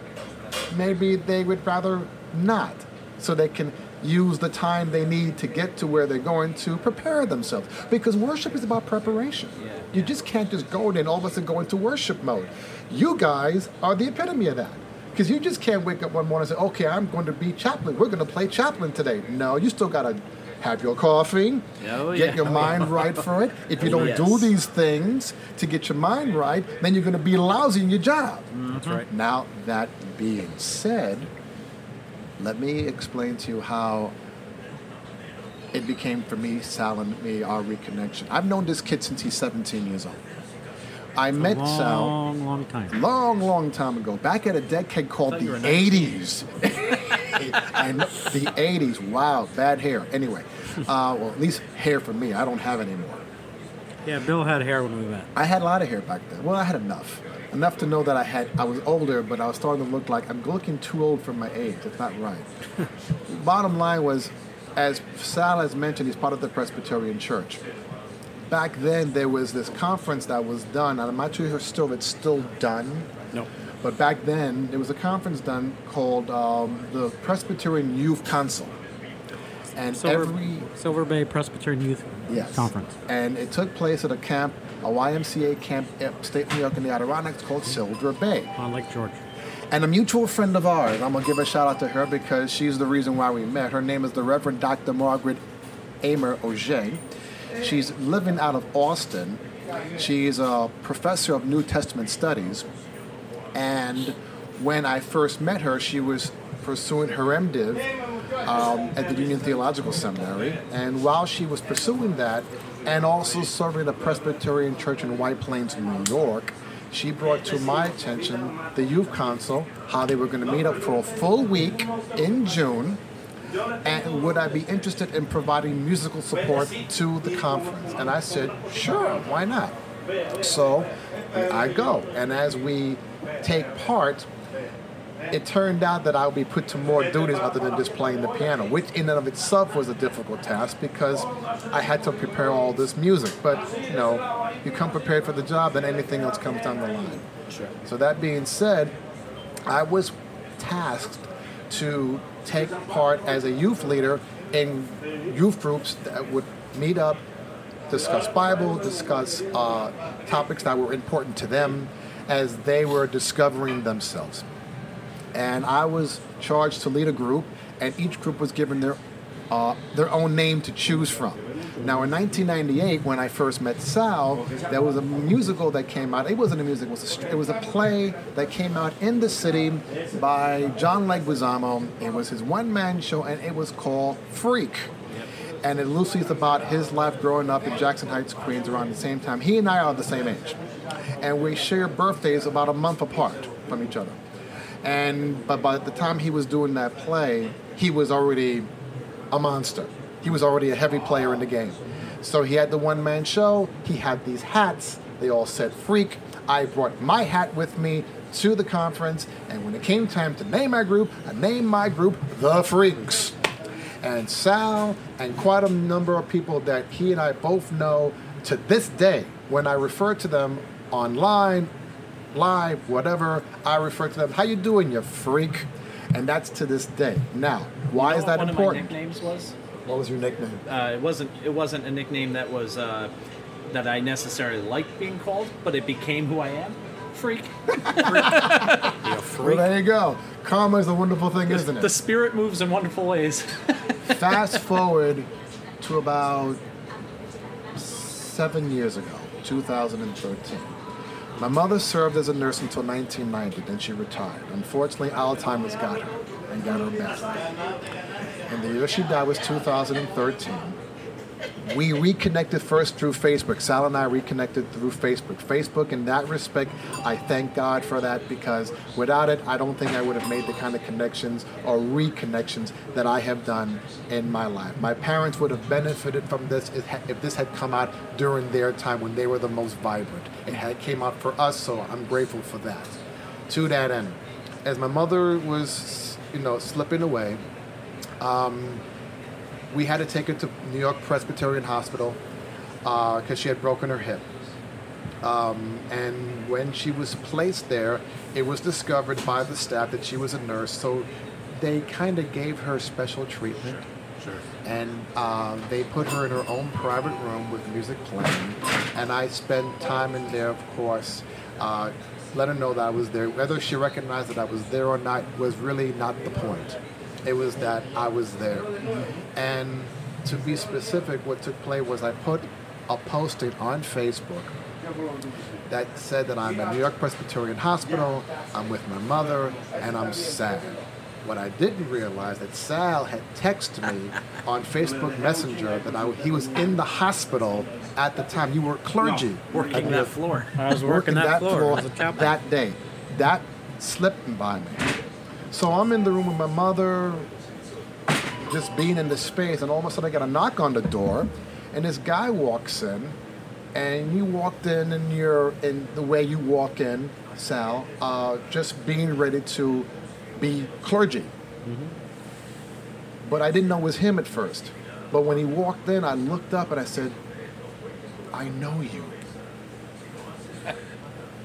maybe they would rather not. So they can use the time they need to get to where they're going to prepare themselves. Because worship is about preparation. Yeah, yeah. You just can't just go in and all of a sudden go into worship mode. You guys are the epitome of that. Because you just can't wake up one morning and say, okay, I'm going to be chaplain. We're going to play chaplain today. No, you still got to have your coffee, oh, get yeah. your mind right for it. If you don't yes. do these things to get your mind right, then you're going to be lousy in your job. Mm-hmm. That's right. Now, that being said, let me explain to you how it became for me, Sal and me, our reconnection. I've known this kid since he's seventeen years old. I it's met a long, Sal long, long time, long, long time ago, back at a decade called the eighties. I know, the eighties. Wow, bad hair. Anyway, uh, well, at least hair for me. I don't have it anymore. Yeah, Bill had hair when we met. I had a lot of hair back then. Well, I had enough. Enough to know that I had. I was older, but I was starting to look like I'm looking too old for my age. That's not right. Bottom line was, as Sal has mentioned, he's part of the Presbyterian Church. Back then, there was this conference that was done. I'm not sure if it's still done. No. But back then, there was a conference done called um, the Presbyterian Youth Council. And Silver, every Silver Bay Presbyterian Youth yes. Conference. And it took place at a camp, a Y M C A camp upstate New York in the Adirondacks called Silver Bay. On Lake George. And a mutual friend of ours, I'm going to give a shout out to her because she's the reason why we met. Her name is the Reverend Doctor Margaret Amer-Auger. She's living out of Austin. She's a professor of New Testament studies. And when I first met her, she was pursuing her MDiv um, at the Union Theological Seminary. And while she was pursuing that and also serving the Presbyterian Church in White Plains, New York, she brought to my attention the Youth Council, how they were going to meet up for a full week in June. And would I be interested in providing musical support to the conference? And I said, sure, why not? So I go. And as we take part, it turned out that I would be put to more duties other than just playing the piano, which in and of itself was a difficult task because I had to prepare all this music. But, you know, you come prepared for the job, then anything else comes down the line. So that being said, I was tasked to take part as a youth leader in youth groups that would meet up, discuss Bible, discuss uh, topics that were important to them as they were discovering themselves. And I was charged to lead a group, and each group was given their uh, their own name to choose from. Now, in nineteen ninety-eight, when I first met Sal, there was a musical that came out. It wasn't a musical. It was a, it was a play that came out in the city by John Leguizamo. It was his one-man show, and it was called Freak. And it loosely is about his life growing up in Jackson Heights, Queens, around the same time. He and I are the same age. And we share birthdays about a month apart from each other. And but by the time he was doing that play, he was already a monster. He was already a heavy player in the game. So he had the one-man show. He had these hats. They all said Freak. I brought my hat with me to the conference. And when it came time to name my group, I named my group The Freaks. And Sal and quite a number of people that he and I both know to this day, when I refer to them online, live, whatever, I refer to them, how you doing, you freak? And that's to this day. Now, why you know is that one important? Of my nicknames was? What was your nickname? Uh, it wasn't. It wasn't a nickname that was uh, that I necessarily liked being called, but it became who I am. Freak. Freak. Yeah, freak. Well, there you go. Karma is a wonderful thing, There's, isn't it? The spirit moves in wonderful ways. Fast forward to about seven years ago, two thousand thirteen. My mother served as a nurse until nineteen ninety, then she retired. Unfortunately, Alzheimer's got her and got her back. And the year she died was two thousand thirteen. We reconnected first through Facebook. Sal and I reconnected through Facebook. Facebook, in that respect, I thank God for that because without it, I don't think I would have made the kind of connections or reconnections that I have done in my life. My parents would have benefited from this if this had come out during their time when they were the most vibrant. It had came out for us, so I'm grateful for that. To that end, as my mother was, you know, slipping away, Um, we had to take her to New York Presbyterian Hospital because uh, she had broken her hip. Um, and when she was placed there, it was discovered by the staff that she was a nurse, so they kind of gave her special treatment. Sure. Sure. And uh, they put her in her own private room with music playing. And I spent time in there, of course, uh, let her know that I was there. Whether she recognized that I was there or not was really not the point. It was that I was there. And to be specific, what took place was I put a posting on Facebook that said that I'm at New York Presbyterian Hospital, I'm with my mother, and I'm sad. What I didn't realize that Sal had texted me on Facebook Messenger that I, he was in the hospital at the time. You were clergy. No, working that floor. I was working, working that, that floor, floor that day. That slipped by me. So I'm in the room with my mother, just being in the space, and all of a sudden I get a knock on the door, and this guy walks in, and you walked in, and you're in the way you walk in, Sal, uh, just being ready to be clergy. Mm-hmm. But I didn't know it was him at first. But when he walked in, I looked up and I said, I know you.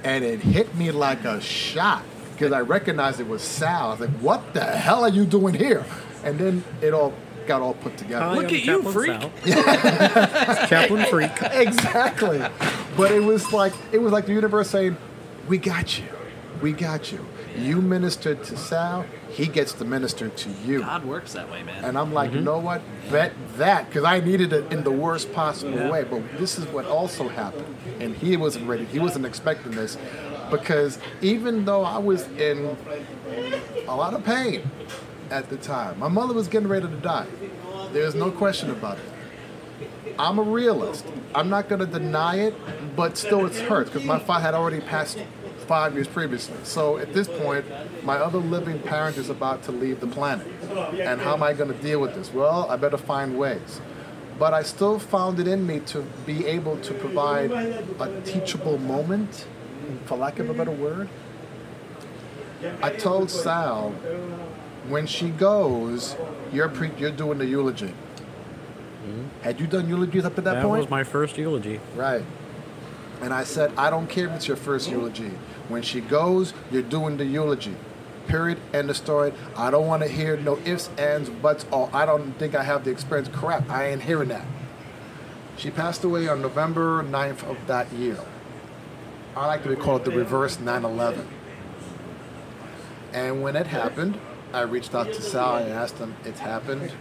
And it hit me like a shot because I recognized it was Sal. I was like, what the hell are you doing here? And then it all got all put together. Hi, Look I'm at Kaplan you, Freak. It's Kaplan Freak. Exactly. But it was like it was like the universe saying, we got you. We got you. You ministered to Sal, he gets to minister to you. God works that way, man. And I'm like, mm-hmm. you know what? Bet that, because I needed it in the worst possible yeah. way. But this is what also happened. And he wasn't ready. He wasn't expecting this. Because even though I was in a lot of pain at the time, my mother was getting ready to die. There's no question about it. I'm a realist. I'm not going to deny it, but still it's hurt, because my father had already passed five years previously. So at this point, my other living parent is about to leave the planet. And how am I going to deal with this? Well, I better find ways. But I still found it in me to be able to provide a teachable moment, for lack of a better word. I told Sal, when she goes, you're pre- you're doing the eulogy. Mm-hmm. Had you done eulogies up to that, that point? That was my first eulogy. Right. And I said, I don't care if it's your first eulogy. When she goes, you're doing the eulogy. Period. End of story. I don't want to hear no ifs, ands, buts, or I don't think I have the experience. Crap, I ain't hearing that. She passed away on November ninth of that year. I like to call it the reverse nine eleven. And when it happened, I reached out to Sal and asked him, it's happened,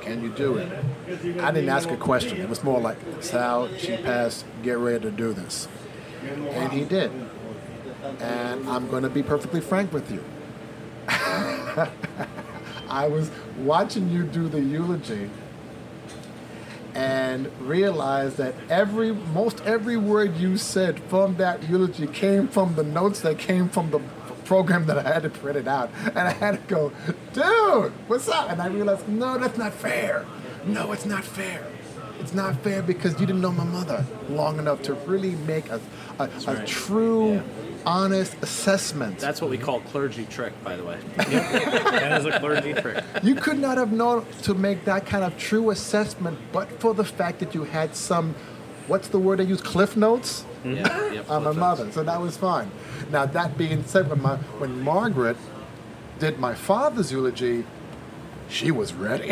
can you do it? I didn't ask a question. It was more like, Sal, she passed, get ready to do this. And he did. And I'm going to be perfectly frank with you. I was watching you do the eulogy and realized that every, most every word you said from that eulogy came from the notes that came from the program that I had to print it out, and I had to go, dude, what's up? And I realized, no, that's not fair. No, it's not fair. It's not fair because you didn't know my mother long enough to really make a a, a right. true, yeah. honest assessment. That's what we call clergy trick, by the way. That is a clergy trick. You could not have known to make that kind of true assessment, but for the fact that you had some, what's the word they use? Cliff notes. Mm-hmm. Yeah, yeah, on my mother, so that was fine. Now that being said, when my when Margaret did my father's eulogy, she was ready.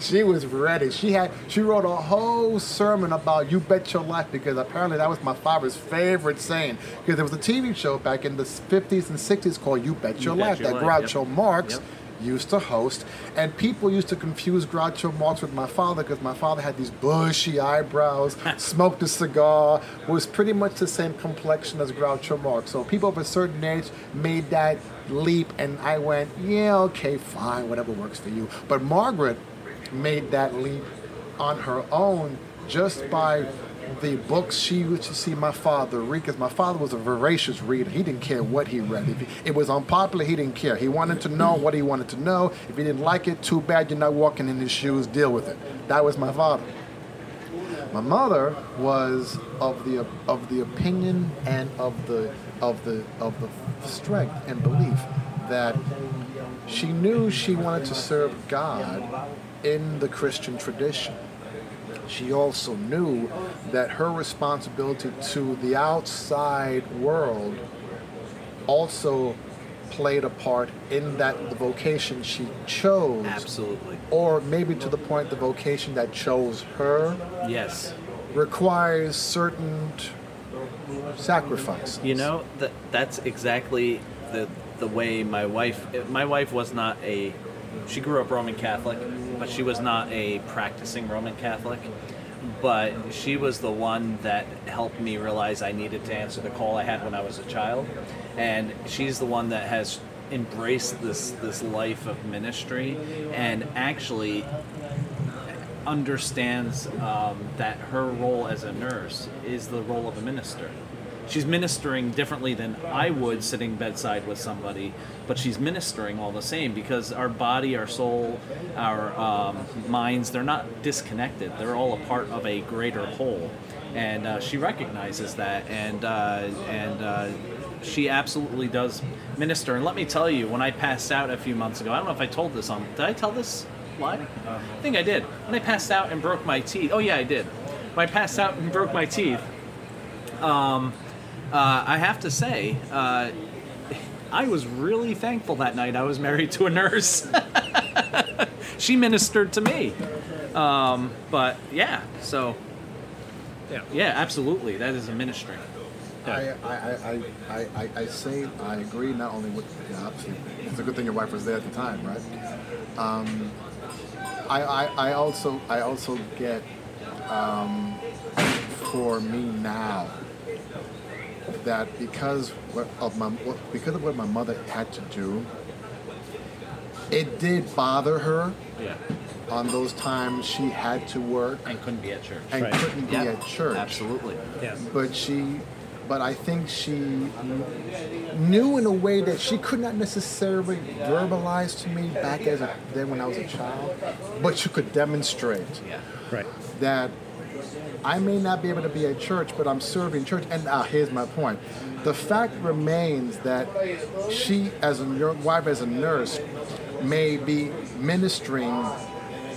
She was ready. She had she wrote a whole sermon about "You Bet Your Life" because apparently that was my father's favorite saying. Because there was a T V show back in the fifties and sixties called "You Bet Your you Life" bet your that life. Groucho yep. Marx. Yep. used to host, and people used to confuse Groucho Marx with my father because my father had these bushy eyebrows, smoked a cigar, was pretty much the same complexion as Groucho Marx. So people of a certain age made that leap, and I went, yeah, okay, fine, whatever works for you. But Margaret made that leap on her own just by the books she used to see my father read, because my father was a voracious reader. He didn't care what he read. If it was unpopular, he didn't care. He wanted to know what he wanted to know. If he didn't like it, too bad, you're not walking in his shoes, deal with it. That was my father. My mother was of the of the opinion and of the of the of the strength and belief that she knew she wanted to serve God in the Christian tradition. She also knew that her responsibility to the outside world also played a part in that the vocation she chose. Absolutely. Or maybe to the point the vocation that chose her. Yes. Requires certain sacrifices. You know, that that's exactly the the way my wife, my wife was not a, she grew up Roman Catholic, but she was not a practicing Roman Catholic. But she was the one that helped me realize I needed to answer the call I had when I was a child. And she's the one that has embrace this this life of ministry and actually understands um, that her role as a nurse is the role of a minister. She's ministering differently than I would sitting bedside with somebody, but she's ministering all the same, because our body, our soul, our um, minds, they're not disconnected. They're all a part of a greater whole. And uh, she recognizes that, and uh, and uh, she absolutely does minister. And let me tell you, when I passed out a few months ago, I don't know if I told this on, did I tell this live? I think I did. When I passed out and broke my teeth, oh yeah, I did. When I passed out and broke my teeth, um, Uh, I have to say, uh, I was really thankful that night I was married to a nurse. She ministered to me. Um, but, yeah, so, yeah, yeah, absolutely. That is a ministry. Yeah. I, I, I, I, I, I say I agree not only with, you know, obviously, it's a good thing your wife was there at the time, right? Um, I, I, I, also, I also get, um, for me now, that because of my because of what my mother had to do, it did bother her. Yeah. On those times she had to work and couldn't be at church. And right. couldn't yeah. be at church. Absolutely. Yes. But she, but I think she knew in a way that she could not necessarily verbalize to me back as a, then when I was a child, but she could demonstrate. Yeah. Right. That. I may not be able to be at church, but I'm serving church. And uh, here's my point. The fact remains that she, as a your wife, as a nurse, may be ministering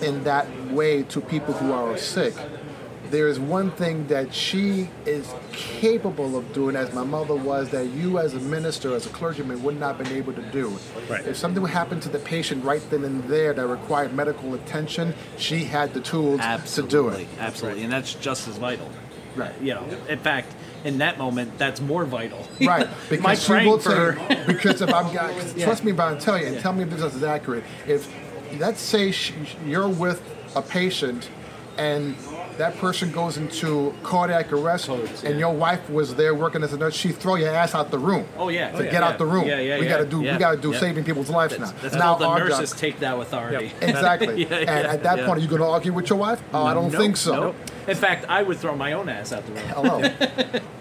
in that way to people who are sick. There is one thing that she is capable of doing, as my mother was, that you as a minister, as a clergyman, would not have been able to do. Right. If something would happen to the patient right then and there that required medical attention, she had the tools absolutely. to do it. Absolutely, and that's just as vital. Right. You know, in fact, in that moment, that's more vital. Right. Because my she will for... tell, because if I'm, cause yeah. trust me if I tell you, and yeah. tell me if this is accurate. If, let's say she, you're with a patient and that person goes into cardiac arrest, Toads, and yeah. your wife was there working as a nurse. She throw your ass out the room. Oh yeah, to oh, yeah, get yeah. out the room. Yeah, yeah, we yeah, gotta do. Yeah, we gotta do yeah. saving people's lives that's, now. That's now the nurses job. Take that authority. Yep. Exactly. yeah, yeah, and at that yeah. point, are you gonna argue with your wife? Oh, no, I don't nope, think so. Nope. In fact, I would throw my own ass out the room. Hello.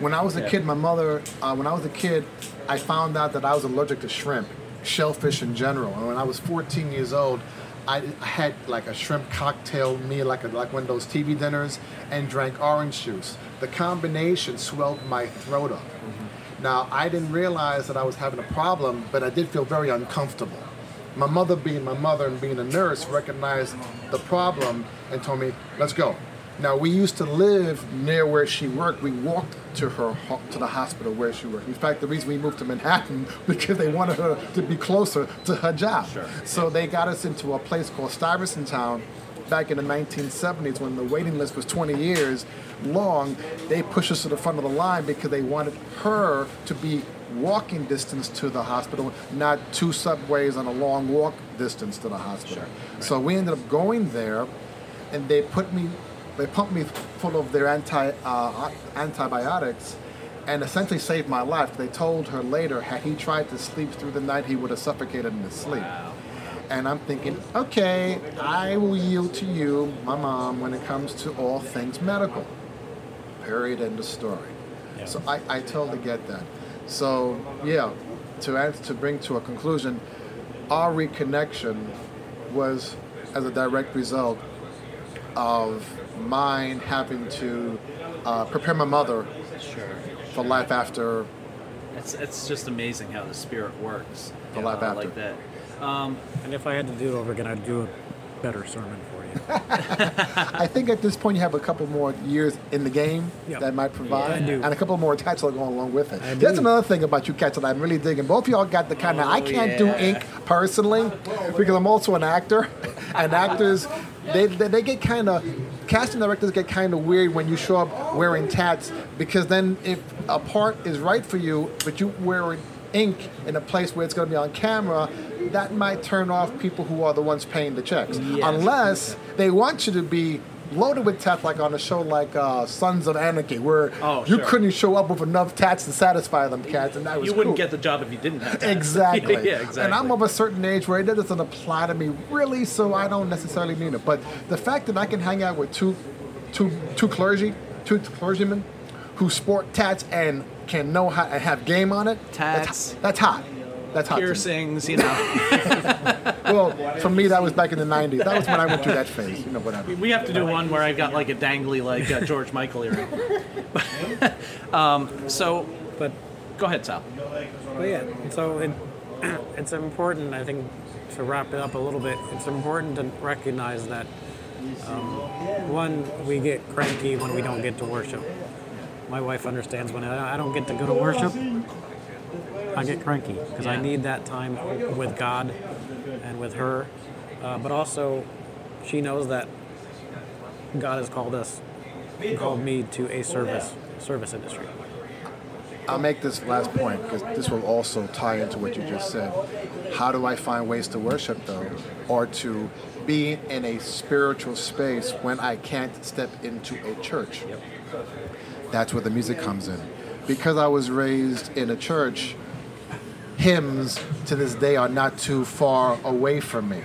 When I was a yeah. kid, my mother. Uh, when I was a kid, I found out that I was allergic to shrimp, shellfish in general. And when I was fourteen years old, I had like a shrimp cocktail meal, like a, like one of those T V dinners, and drank orange juice. The combination swelled my throat up. Mm-hmm. Now, I didn't realize that I was having a problem, but I did feel very uncomfortable. My mother being my mother and being a nurse recognized the problem and told me, let's go. Now, we used to live near where she worked. We walked to her to the hospital where she worked. In fact, the reason we moved to Manhattan because they wanted her to be closer to her job. Sure. So they got us into a place called Stuyvesant Town back in the nineteen seventies when the waiting list was twenty years long. They pushed us to the front of the line because they wanted her to be walking distance to the hospital, not two subways on a long walk distance to the hospital. Sure. Right. So we ended up going there, and they put me... They pumped me full of their anti uh, antibiotics and essentially saved my life. They told her later, had he tried to sleep through the night, he would have suffocated in his sleep. Wow. And I'm thinking, okay, I will yield to you, my mom, when it comes to all things medical. Period, end of story. Yeah. So I, I totally get that. So, yeah, to answer, to bring to a conclusion, our reconnection was as a direct result of mine having to uh, prepare my mother sure. for life after. It's it's just amazing how the spirit works. For life know, after. Like that. Um, and if I had to do it over again, I'd do a better sermon for you. I think at this point you have a couple more years in the game yep. that might provide. Yeah, and a couple more cats that go along with it. I That's do. Another thing about you cats that I'm really digging. Both of y'all got the kind oh, of, I can't yeah. do ink personally because I'm also an actor. And actors, they, they, they get kind of... Casting directors get kind of weird when you show up wearing tats because then if a part is right for you, but you wear ink in a place where it's going to be on camera, that might turn off people who are the ones paying the checks. Yes. Unless they want you to be loaded with tats, like on a show like uh, Sons of Anarchy, where oh, you sure. couldn't show up with enough tats to satisfy them cats, and that was You wouldn't cool. get the job if you didn't have tats. Exactly. yeah, exactly. And I'm of a certain age where it doesn't apply to me really, so I don't necessarily need it. But the fact that I can hang out with two, two, two clergy, two clergymen who sport tats and can know how and have game on it, tats. That's, that's hot. That's hot. Piercings, you know. Well, for me, that was back in the nineties. That was when I went through that phase. You know, whatever. We have to do one where I got like a dangly, like uh, George Michael earring. um, so, but go ahead, Sal. Well, yeah. So it, it's important, I think, to wrap it up a little bit. It's important to recognize that um, one, we get cranky when we don't get to worship. My wife understands when I don't get to go to worship. I get cranky because yeah. I need that time with God and with her. Uh, but also, she knows that God has called us, called me to a service service industry. I'll make this last point because this will also tie into what you just said. How do I find ways to worship, though, or to be in a spiritual space when I can't step into a church? Yep. That's where the music comes in. Because I was raised in a church, hymns to this day are not too far away from me.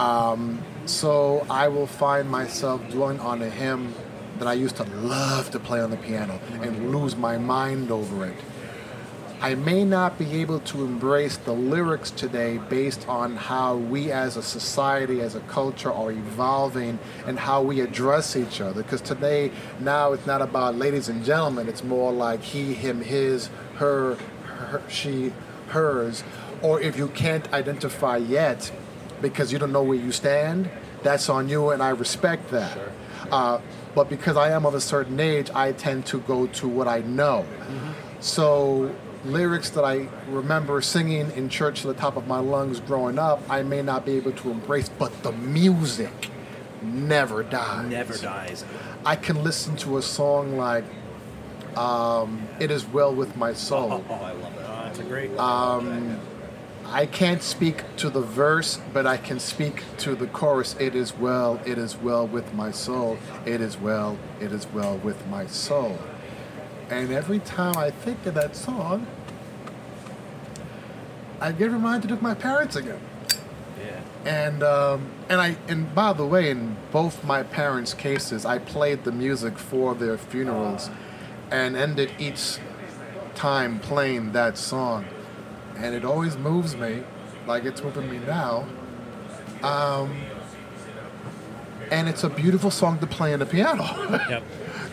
Um, so I will find myself dwelling on a hymn that I used to love to play on the piano and lose my mind over it. I may not be able to embrace the lyrics today based on how we as a society, as a culture, are evolving and how we address each other. Because today, now it's not about ladies and gentlemen. It's more like he, him, his, her, her, she, hers. Or if you can't identify yet because you don't know where you stand, that's on you, and I respect that. Sure. Uh, but because I am of a certain age, I tend to go to what I know. Mm-hmm. So lyrics that I remember singing in church to the top of my lungs growing up, I may not be able to embrace, but the music never dies. Never dies. I can listen to a song like um, It Is Well With My Soul. Oh, oh, oh I love that. Oh, that's a great one. Um, I can't speak to the verse, but I can speak to the chorus. It is well, it is well with my soul. It is well, it is well with my soul. And every time I think of that song, I get reminded of my parents again. Yeah. And um, and I and by the way, in both my parents' cases, I played the music for their funerals, uh. and ended each time playing that song. And it always moves me, like it's moving me now. Um, and it's a beautiful song to play on the piano. Yep.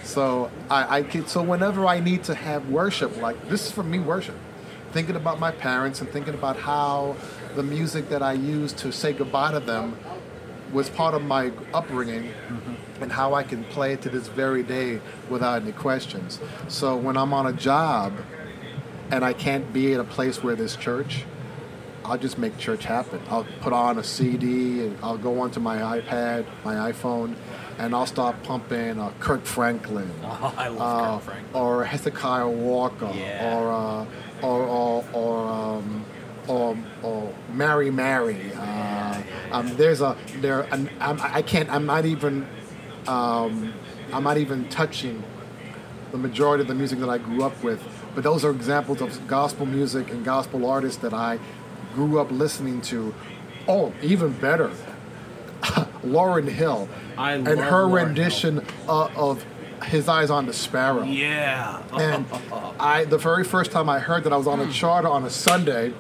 So I, I can, so whenever I need to have worship, like this is for me worship, thinking about my parents and thinking about how the music that I used to say goodbye to them was part of my upbringing, mm-hmm. and how I can play it to this very day without any questions. So when I'm on a job and I can't be at a place where there's church, I'll just make church happen. I'll put on a C D and I'll go onto my iPad, my iPhone, and I'll start pumping uh, Kirk Franklin, oh, I love uh, Kirk Franklin, or Hezekiah Walker, yeah. or, uh, or or or um, or or Mary Mary. Uh, yeah. um, there's a there. I'm, I'm, I can't. I'm not even. Um, I'm not even touching the majority of the music that I grew up with. But those are examples of gospel music and gospel artists that I grew up listening to. Oh, even better. Lauryn Hill I and her Lauryn rendition uh, of His Eyes on the Sparrow. Yeah. And I, the very first time I heard that, I was on a charter on a Sunday,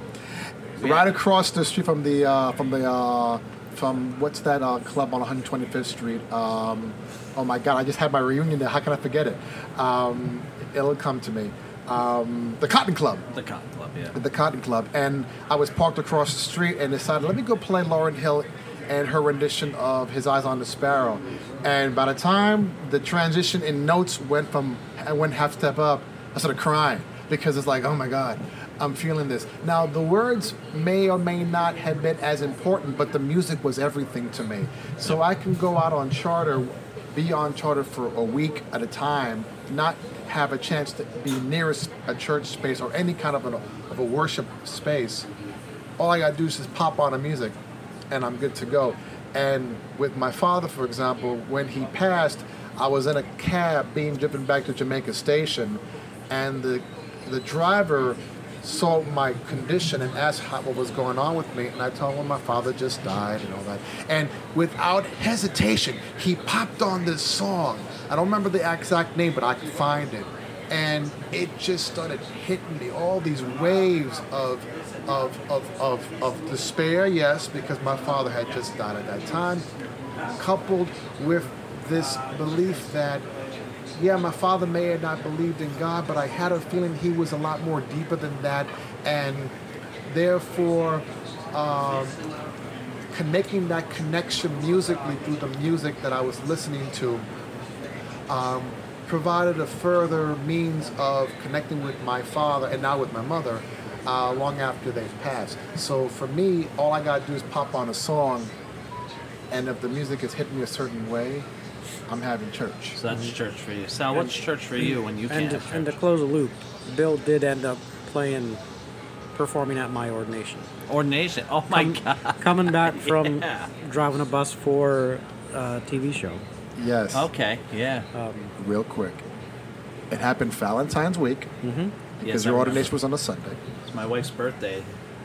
yeah. right across the street from the uh, from the uh, from what's that uh, club on one hundred twenty-fifth Street? Um, oh my God! I just had my reunion there. How can I forget it? Um, it'll come to me. Um, the Cotton Club. The Cotton Club. Yeah. The Cotton Club. And I was parked across the street and decided, let me go play Lauryn Hill and her rendition of His Eyes on the Sparrow. And by the time the transition in notes went from, I went half step up, I started crying because it's like, oh my God, I'm feeling this. Now, the words may or may not have been as important, but the music was everything to me. So I can go out on charter, be on charter for a week at a time, not have a chance to be near a church space or any kind of, an, of a worship space. All I got to do is just pop on a music, and I'm good to go. And with my father, for example, when he passed, I was in a cab being driven back to Jamaica Station, and the the driver saw my condition and asked how, what was going on with me, and I told him my father just died and all that. And without hesitation, he popped on this song. I don't remember the exact name, but I could find it. And it just started hitting me, all these waves of of of of, of despair, yes, because my father had just died at that time, coupled with this belief that, yeah, my father may have not believed in God, but I had a feeling he was a lot more deeper than that, and therefore um, connecting that connection musically through the music that I was listening to um, provided a further means of connecting with my father, and now with my mother, uh, long after they've passed. So for me, all I gotta do is pop on a song, and if the music is hitting me a certain way, I'm having church. So that's mm-hmm. church for you. Sal, and, what's church for you when you can't have church? And to close the loop, Bill did end up playing, performing at my ordination. Ordination? Oh, my Com- God. Coming back from yeah. driving a bus for a T V show. Yes. Okay, yeah. Um, Real quick. It happened Valentine's week mm-hmm. because yes, your ordination was on a Sunday. It's my wife's birthday.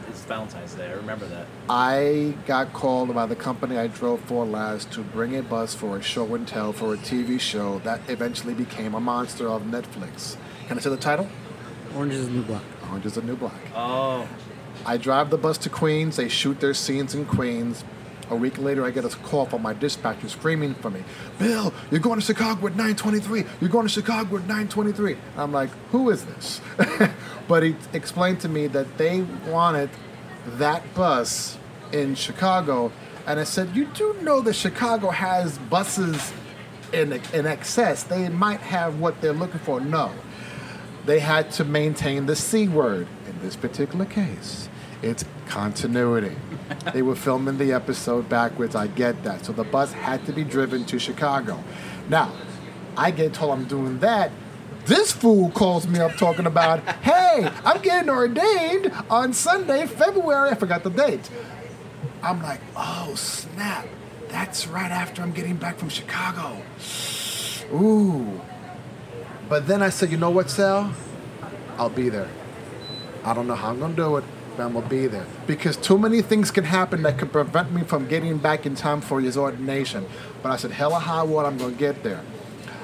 It's Valentine's Day. I remember that. I got called by the company I drove for last to bring a bus for a show and tell for a T V show that eventually became a monster of Netflix. Can I say the title? Orange is the New Black. Orange is the New Black. Oh. I drive the bus to Queens. They shoot their scenes in Queens. A week later, I get a call from my dispatcher screaming for me, Bill, you're going to Chicago at nine twenty-three. You're going to Chicago at nine twenty-three. I'm like, who is this? But he explained to me that they wanted that bus in Chicago. And I said, you do know that Chicago has buses in, in excess. They might have what they're looking for. No. They had to maintain the C word in this particular case. It's continuity. They were filming the episode backwards. I get that. So the bus had to be driven to Chicago. Now, I get told I'm doing that. This fool calls me up talking about, hey, I'm getting ordained on Sunday, February. I forgot the date. I'm like, oh, snap. That's right after I'm getting back from Chicago. Ooh. But then I said, you know what, Sal? I'll be there. I don't know how I'm going to do it. I'm going to be there. Because too many things can happen that could prevent me from getting back in time for his ordination. But I said, hell or high water, I'm going to get there.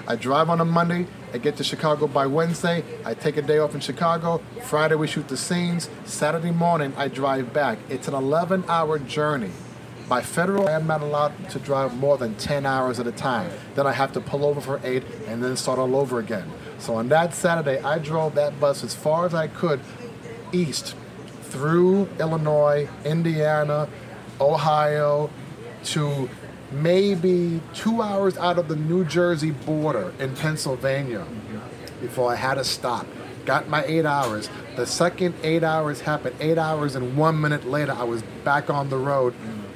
I drive on a Monday. I get to Chicago by Wednesday. I take a day off in Chicago. Friday, we shoot the scenes. Saturday morning, I drive back. It's an eleven-hour journey. By federal, I'm not allowed to drive more than ten hours at a time. Then I have to pull over for eight and then start all over again. So on that Saturday, I drove that bus as far as I could east, through Illinois, Indiana, Ohio, to maybe two hours out of the New Jersey border in Pennsylvania before I had to stop. Got my eight hours. The second eight hours happened. Eight hours and one minute later, I was back on the road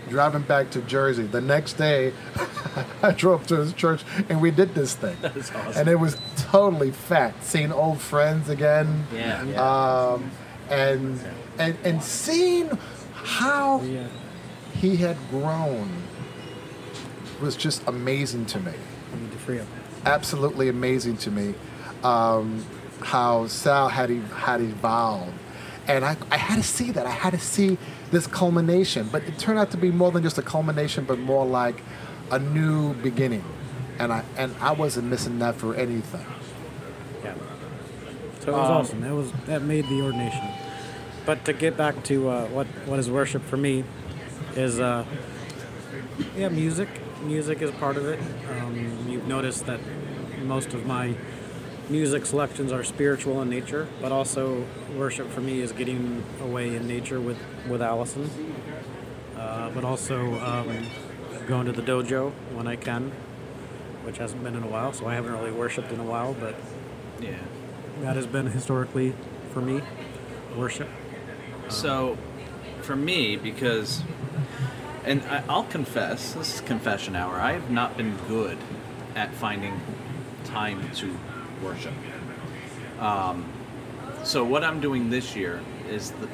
driving back to Jersey. The next day, I drove to his church and we did this thing. That is awesome. And it was totally fat. Seeing old friends again. Yeah. yeah. Um, and... And and seeing how he had grown was just amazing to me. Absolutely amazing to me, um, how Sal had had evolved, and I I had to see that. I had to see this culmination, but it turned out to be more than just a culmination, but more like a new beginning, and I and I wasn't missing that for anything. Yeah, so it was um, awesome. That was that made the ordination. But to get back to uh, what what is worship for me is, uh, yeah, music. Music is part of it. Um, you've noticed that most of my music selections are spiritual in nature, but also worship for me is getting away in nature with, with Allison, uh, but also um, going to the dojo when I can, which hasn't been in a while, so I haven't really worshipped in a while, but yeah, that has been historically for me, worship. So, for me, because, and I, I'll confess, this is confession hour, I have not been good at finding time to worship. Um, so what I'm doing this year is the,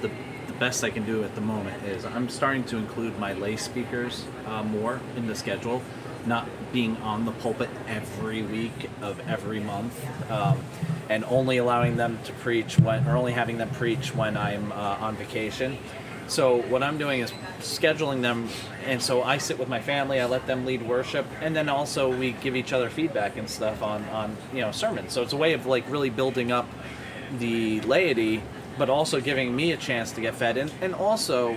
the, the best I can do at the moment is I'm starting to include my lay speakers uh, more in the schedule, not being on the pulpit every week of every month, um, and only allowing them to preach when, or only having them preach when I'm uh, on vacation. So what I'm doing is scheduling them, and so I sit with my family, I let them lead worship, and then also we give each other feedback and stuff on, on you know, sermons. So it's a way of like really building up the laity, but also giving me a chance to get fed. And, and also,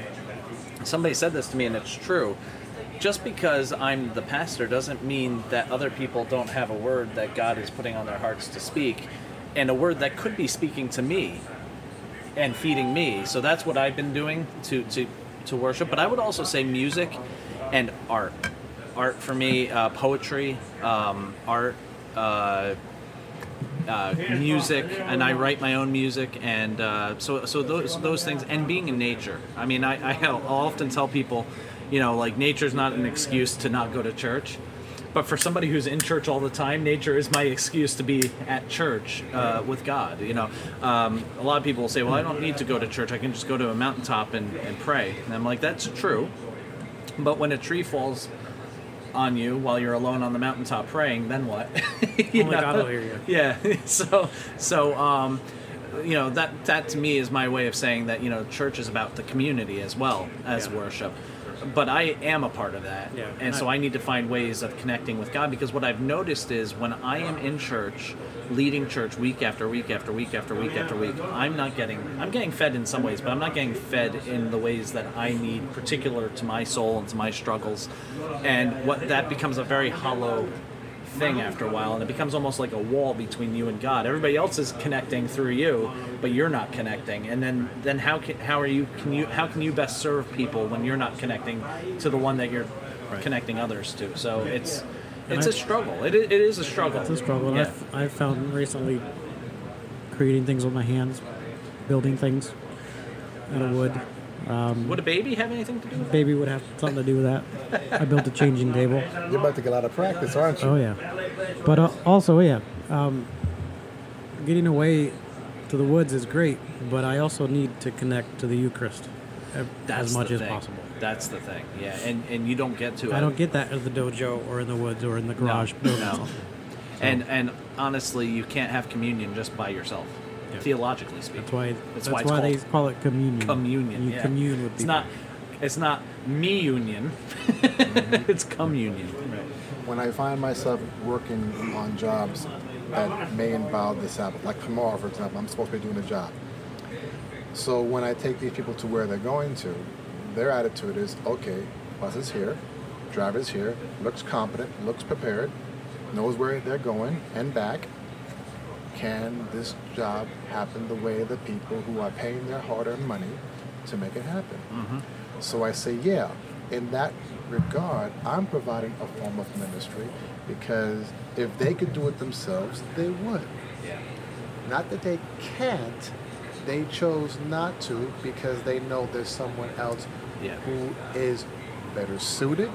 somebody said this to me, and it's true, just because I'm the pastor doesn't mean that other people don't have a word that God is putting on their hearts to speak, and a word that could be speaking to me and feeding me. So that's what I've been doing to, to, to worship. But I would also say music and art. Art for me, uh, poetry, um, art, uh, uh, music, and I write my own music. And uh, so so those those things, and being in nature. I mean, I, I often tell people, you know, like nature's not an excuse to not go to church. But for somebody who's in church all the time, nature is my excuse to be at church uh, with God. You know, um, a lot of people will say, well, I don't need to go to church. I can just go to a mountaintop and, and pray. And I'm like, that's true. But when a tree falls on you while you're alone on the mountaintop praying, then what? Only know? God will hear you. Yeah. So, so um, you know, that, that to me is my way of saying that, you know, church is about the community as well as yeah. worship. But I am a part of that, yeah, and so I need to find ways of connecting with God, because what I've noticed is when I am in church, leading church week after week after week after week after week, I'm not getting, I'm getting fed in some ways, but I'm not getting fed in the ways that I need, particular to my soul and to my struggles, and what that becomes a very hollow thing after a while, and it becomes almost like a wall between you and God. Everybody else is connecting through you, but you're not connecting. And then, then how can how are you can you how can you best serve people when you're not connecting to the one that you're right. connecting others to? So it's it's I, a struggle. It it is a struggle. It's a struggle. Yeah. I've, I've found recently creating things with my hands, building things out of wood. Um, would a baby have anything to do with that? Baby would have something to do with that. I built a changing table. You're about to get out of practice, aren't you? Oh, yeah. But uh, also, yeah, um, getting away to the woods is great, but I also need to connect to the Eucharist as That's much as thing. possible. That's the thing, yeah. And and you don't get to I it. I don't get that at the dojo or in the woods or in the garage. No, no. And, and honestly, you can't have communion just by yourself. Yeah. Theologically speaking, that's why that's, that's why, it's why they call it communion. Communion, you yeah. commune with people. It's not, it's not me union. Mm-hmm. It's communion. Right. When I find myself working on jobs that may involve the Sabbath, like tomorrow, for example, I'm supposed to be doing a job. So when I take these people to where they're going to, their attitude is, okay, bus is here, driver's here, looks competent, looks prepared, knows where they're going and back. Can this job happen the way the people who are paying their hard-earned money to make it happen? Mm-hmm. So I say, yeah, in that regard, I'm providing a form of ministry, because if they could do it themselves, they would. Yeah. Not that they can't, they chose not to because they know there's someone else yeah. who is better suited,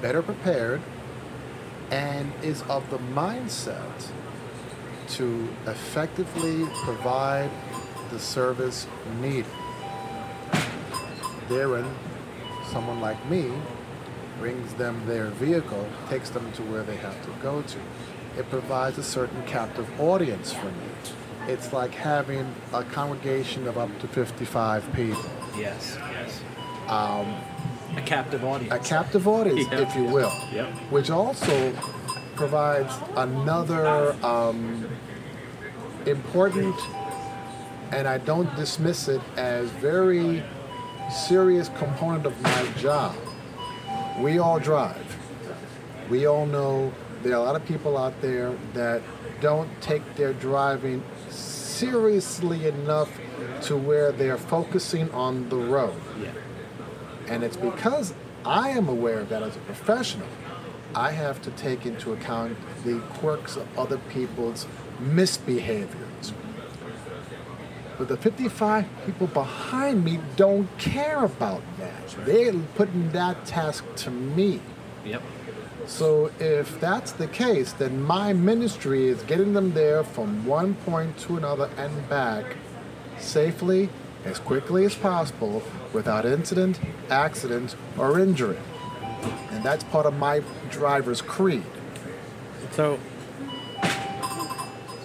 better prepared, and is of the mindset to effectively provide the service needed. Therein, someone like me brings them their vehicle, takes them to where they have to go to. It provides a certain captive audience for me. It's like having a congregation of up to fifty-five people. Yes, yes. Um, a captive audience. A captive audience, yeah. if you will. Yeah. Which also provides another um, important, and I don't dismiss it as very serious component of my job. We all drive. We all know there are a lot of people out there that don't take their driving seriously enough to where they're focusing on the road. Yeah. And it's because I am aware of that as a professional. I have to take into account the quirks of other people's misbehaviors. But the fifty-five people behind me don't care about that. They're putting that task to me. Yep. So if that's the case, then my ministry is getting them there from one point to another and back safely as quickly as possible without incident, accident, or injury. And that's part of my driver's creed. So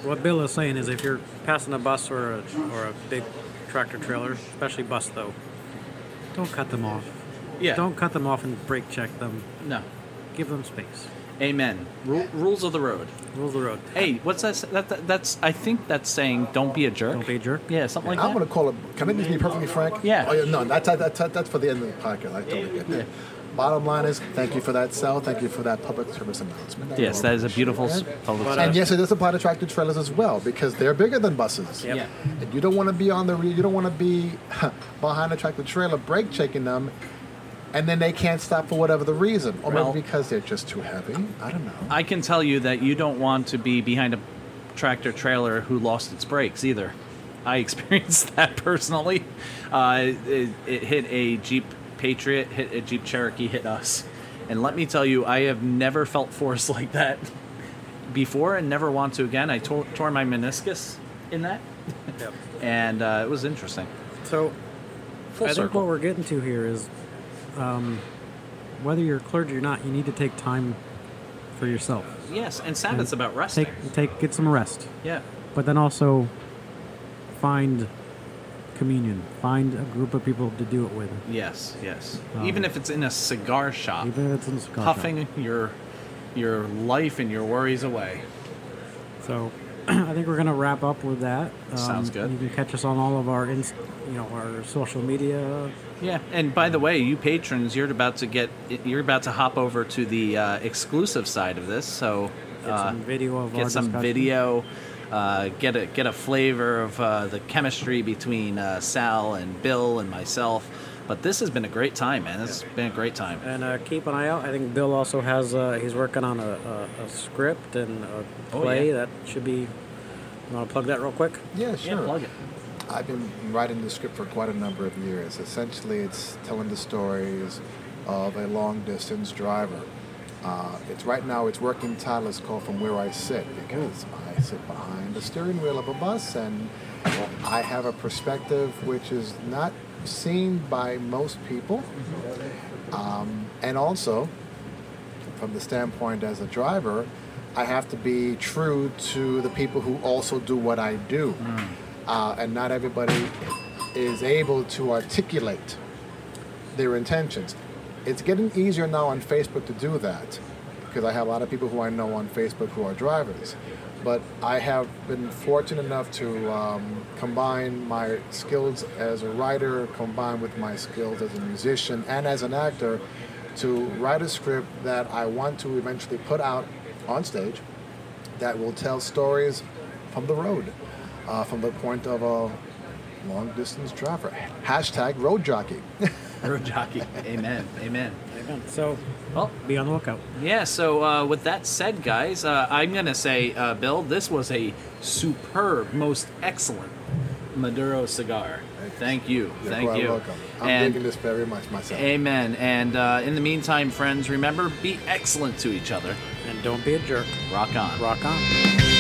what Bill is saying is if you're passing a bus or a, or a big tractor trailer, especially bus though, don't cut them off. Yeah. Don't cut them off and brake check them. No. Give them space. Amen. Rule, rules of the road. Rules of the road. Hey, what's that, that, that? That's. I think that's saying don't be a jerk. Don't be a jerk. Yeah, something like I'm that. I'm going to call it. Can I just be perfectly frank? Yeah. Oh, yeah no, that's, that's, that's for the end of the podcast. I totally get that. Yeah. Bottom line is, thank you for that, Sal. Thank you for that public service announcement. I yes, that is a beautiful that. public service. And yes, it does apply to tractor trailers as well because they're bigger than buses. Yep. Yeah. And you don't want to be on the. You don't want to be behind a tractor trailer brake checking them. And then they can't stop for whatever the reason. Or well, maybe because they're just too heavy. I don't know. I can tell you that you don't want to be behind a tractor trailer who lost its brakes either. I experienced that personally. Uh, it, it hit a Jeep Patriot, hit a Jeep Cherokee, hit us. And let me tell you, I have never felt force like that before and never want to again. I tore, tore my meniscus in that. Yep. And uh, it was interesting. So Full I circle. think what we're getting to here is... Um, whether you're a clergy or not, you need to take time for yourself. Yes, and Sabbath's and about resting. Take, take, get some rest. Yeah. But then also find communion. Find a group of people to do it with. Yes, yes. Um, even if it's in a cigar shop. Even if it's in a cigar puffing shop. Puffing your, your life and your worries away. So I think we're going to wrap up with that. Um, Sounds good. You can catch us on all of our, inst- you know, our social media. Yeah, and by the way, you patrons, you're about to get, you're about to hop over to the uh, exclusive side of this. So uh, get some video of get our some discussion. video, uh, get a get a flavor of uh, the chemistry between uh, Sal and Bill and myself. But this has been a great time, man. It's been a great time. And uh, keep an eye out. I think Bill also has, uh, he's working on a, a, a script and a play. Oh, yeah. That should be, you want to plug that real quick? Yeah, sure. Yeah, plug it. I've been writing the script for quite a number of years. Essentially, it's telling the stories of a long-distance driver. Uh, it's right now, its working title is called From Where I Sit, because I sit behind the steering wheel of a bus, and I have a perspective which is not seen by most people, um, and also from the standpoint as a driver, I have to be true to the people who also do what I do, mm. uh, and not everybody is able to articulate their intentions. It's getting easier now on Facebook to do that, because I have a lot of people who I know on Facebook who are drivers. But I have been fortunate enough to um, combine my skills as a writer, combined with my skills as a musician and as an actor, to write a script that I want to eventually put out on stage that will tell stories from the road, uh, from the point of a long-distance driver. Hashtag road jockey. Road jockey. Amen. Amen. Amen. So... Well, be on the lookout. Yeah, so uh, with that said, guys, uh, I'm going to say, uh, Bill, this was a superb, most excellent Maduro cigar. Thank you. You're Thank quite you. welcome. I'm and digging this very much myself. Amen. And uh, in the meantime, friends, remember, be excellent to each other. And don't be a jerk. Rock on. Rock on.